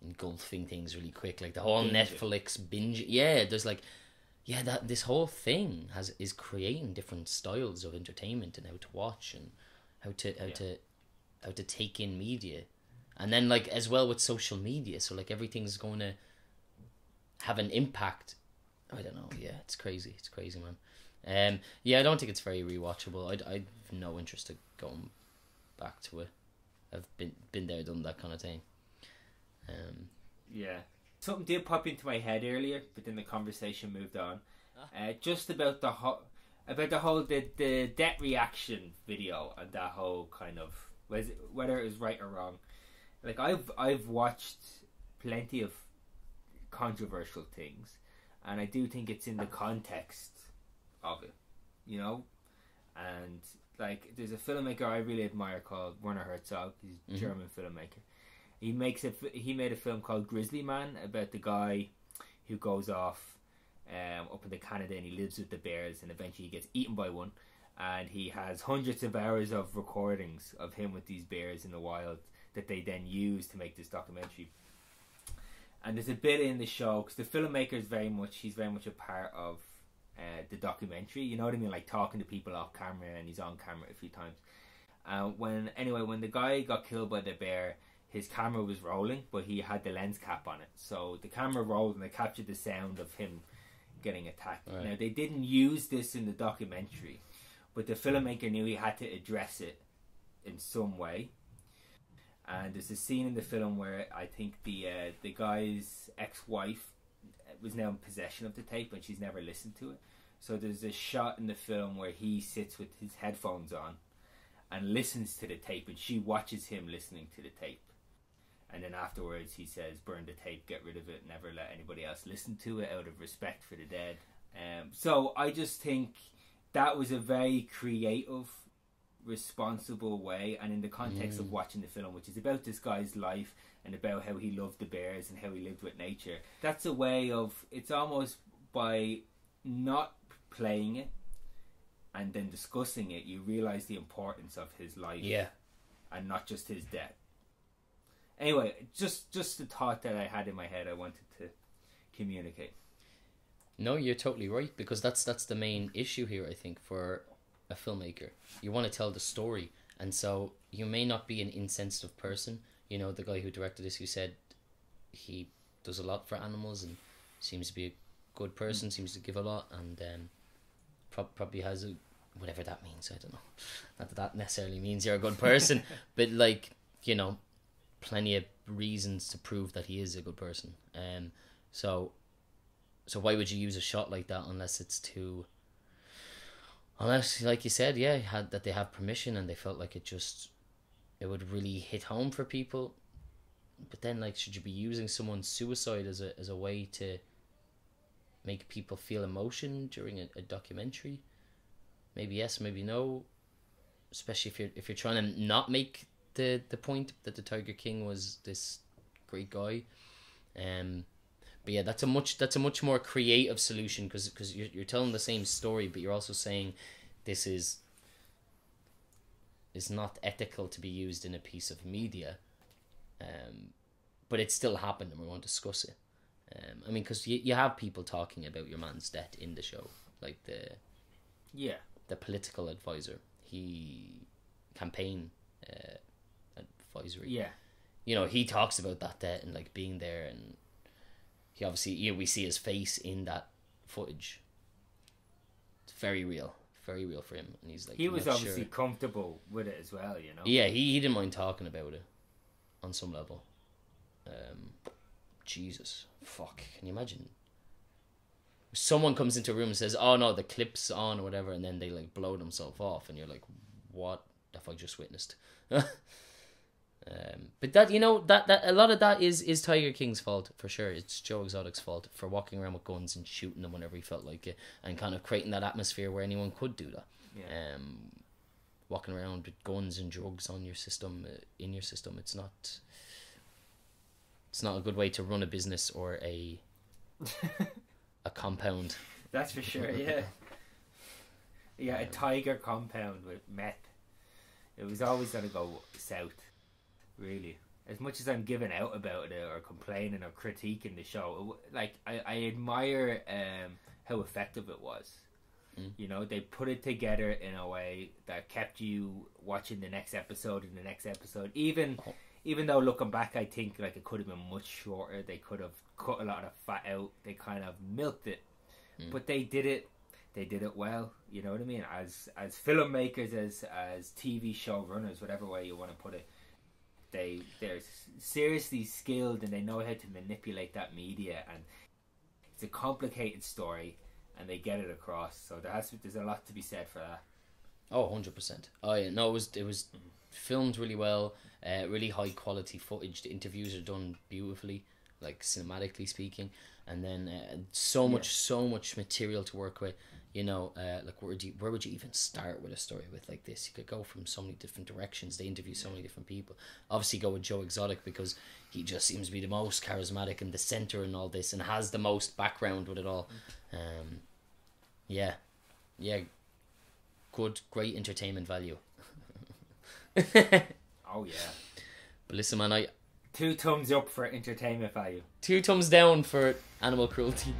engulfing things really quick. Like the whole binge Netflix it. binge. Yeah, there's like, yeah, that this whole thing has is creating different styles of entertainment and how to watch and how to how yeah. to how to take in media. And then, like, as well with social media, so, like, everything's going to have an impact. I don't know. Yeah, it's crazy. It's crazy, man. Um, yeah, I don't think it's very rewatchable. I'd, I'd have no interest in going back to it. I've been been there, done that kind of thing. Um, yeah. Something did pop into my head earlier, but then the conversation moved on. Uh, just about the whole, about the whole, the, the debt reaction video and that whole kind of, was it, whether it was right or wrong. Like, I've I've watched plenty of controversial things, and I do think it's in the context of it, you know. And like, there's a filmmaker I really admire called Werner Herzog. He's a mm-hmm. German filmmaker. He makes a he made a film called Grizzly Man about the guy who goes off um, up into Canada and he lives with the bears, and eventually he gets eaten by one, and he has hundreds of hours of recordings of him with these bears in the wild that they then use to make this documentary. And there's a bit in the show, because the filmmaker is very much, he's very much a part of uh, the documentary, you know what I mean? Like talking to people off camera, and he's on camera a few times. Uh, when Anyway, when the guy got killed by the bear, his camera was rolling, but he had the lens cap on it. So the camera rolled and they captured the sound of him getting attacked. Right. Now, they didn't use this in the documentary, but the filmmaker knew he had to address it in some way. And there's a scene in the film where I think the uh, the guy's ex-wife was now in possession of the tape, and she's never listened to it. So there's a shot in the film where he sits with his headphones on and listens to the tape, and she watches him listening to the tape. And then afterwards he says, burn the tape, get rid of it, never let anybody else listen to it out of respect for the dead. Um, so I just think that was a very creative, responsible way, and in the context mm. of watching the film, which is about this guy's life and about how he loved the bears and how he lived with nature. That's a way of, it's almost by not playing it and then discussing it, you realise the importance of his life, yeah, and not just his death. Anyway, just just the thought that I had in my head I wanted to communicate. No, you're totally right, because that's that's the main issue here, I think, for a filmmaker. You want to tell the story, and so you may not be an insensitive person. You know, the guy who directed this, who said he does a lot for animals and seems to be a good person, seems to give a lot, and um, pro probably has a, whatever that means, I don't know, not that that necessarily means you're a good person, but like, you know, plenty of reasons to prove that he is a good person. Um, so so why would you use a shot like that unless it's too Unless, like you said, yeah, had that they have permission and they felt like it just, it would really hit home for people. But then, like, should you be using someone's suicide as a as a way to make people feel emotion during a, a documentary? Maybe yes, maybe no. Especially if you're if you're trying to not make the the point that the Tiger King was this great guy. Um. But yeah, that's a much that's a much more creative solution, because because you're you're telling the same story, but you're also saying this is is not ethical to be used in a piece of media, um, but it still happened and we want to discuss it. Um, I mean, because you you have people talking about your man's death in the show, like the yeah the political advisor, he campaign uh, advisory. Yeah, you know, he talks about that debt and like being there and. He obviously, yeah, we see his face in that footage. It's very real, very real for him. And he's like, he was obviously comfortable with it as well, you know. Yeah, he he didn't mind talking about it, on some level. Um, Jesus, fuck! Can you imagine? Someone comes into a room and says, "Oh no, the clip's on" or whatever, and then they like blow themselves off, and you're like, "What the fuck just witnessed?" um, Um, but that, you know, that, that a lot of that is, is Tiger King's fault, for sure. It's Joe Exotic's fault for walking around with guns and shooting them whenever he felt like it, and kind of creating that atmosphere where anyone could do that. Yeah. Um, walking around with guns and drugs on your system, uh, in your system, it's not, it's not a good way to run a business or a, a compound. That's for sure, yeah. Yeah, a tiger compound with meth. It was always going to go south. Really, as much as I'm giving out about it or complaining or critiquing the show, like I, I admire um, how effective it was. Mm. You know, they put it together in a way that kept you watching the next episode and the next episode. Even, oh. even though looking back, I think like it could have been much shorter. They could have cut a lot of fat out. They kind of milked it, mm. but they did it. They did it well. You know what I mean? As as filmmakers, as as T V show runners, whatever way you want to put it. They, they're seriously skilled and they know how to manipulate that media, and it's a complicated story and they get it across, so there has to, there's a lot to be said for that. Oh, one hundred percent. Oh yeah, no, it was, it was filmed really well, uh, really high quality footage, the interviews are done beautifully, like cinematically speaking, and then uh, so much yeah. so much material to work with. You know, uh, like where do you, where would you even start with a story with like this? You could go from so many different directions. They interview so many different people. Obviously, go with Joe Exotic because he just seems to be the most charismatic and the center in all this, and has the most background with it all. Um, yeah, yeah, good, great entertainment value. Oh yeah, but listen, man, I two thumbs up for entertainment value. Two thumbs down for animal cruelty.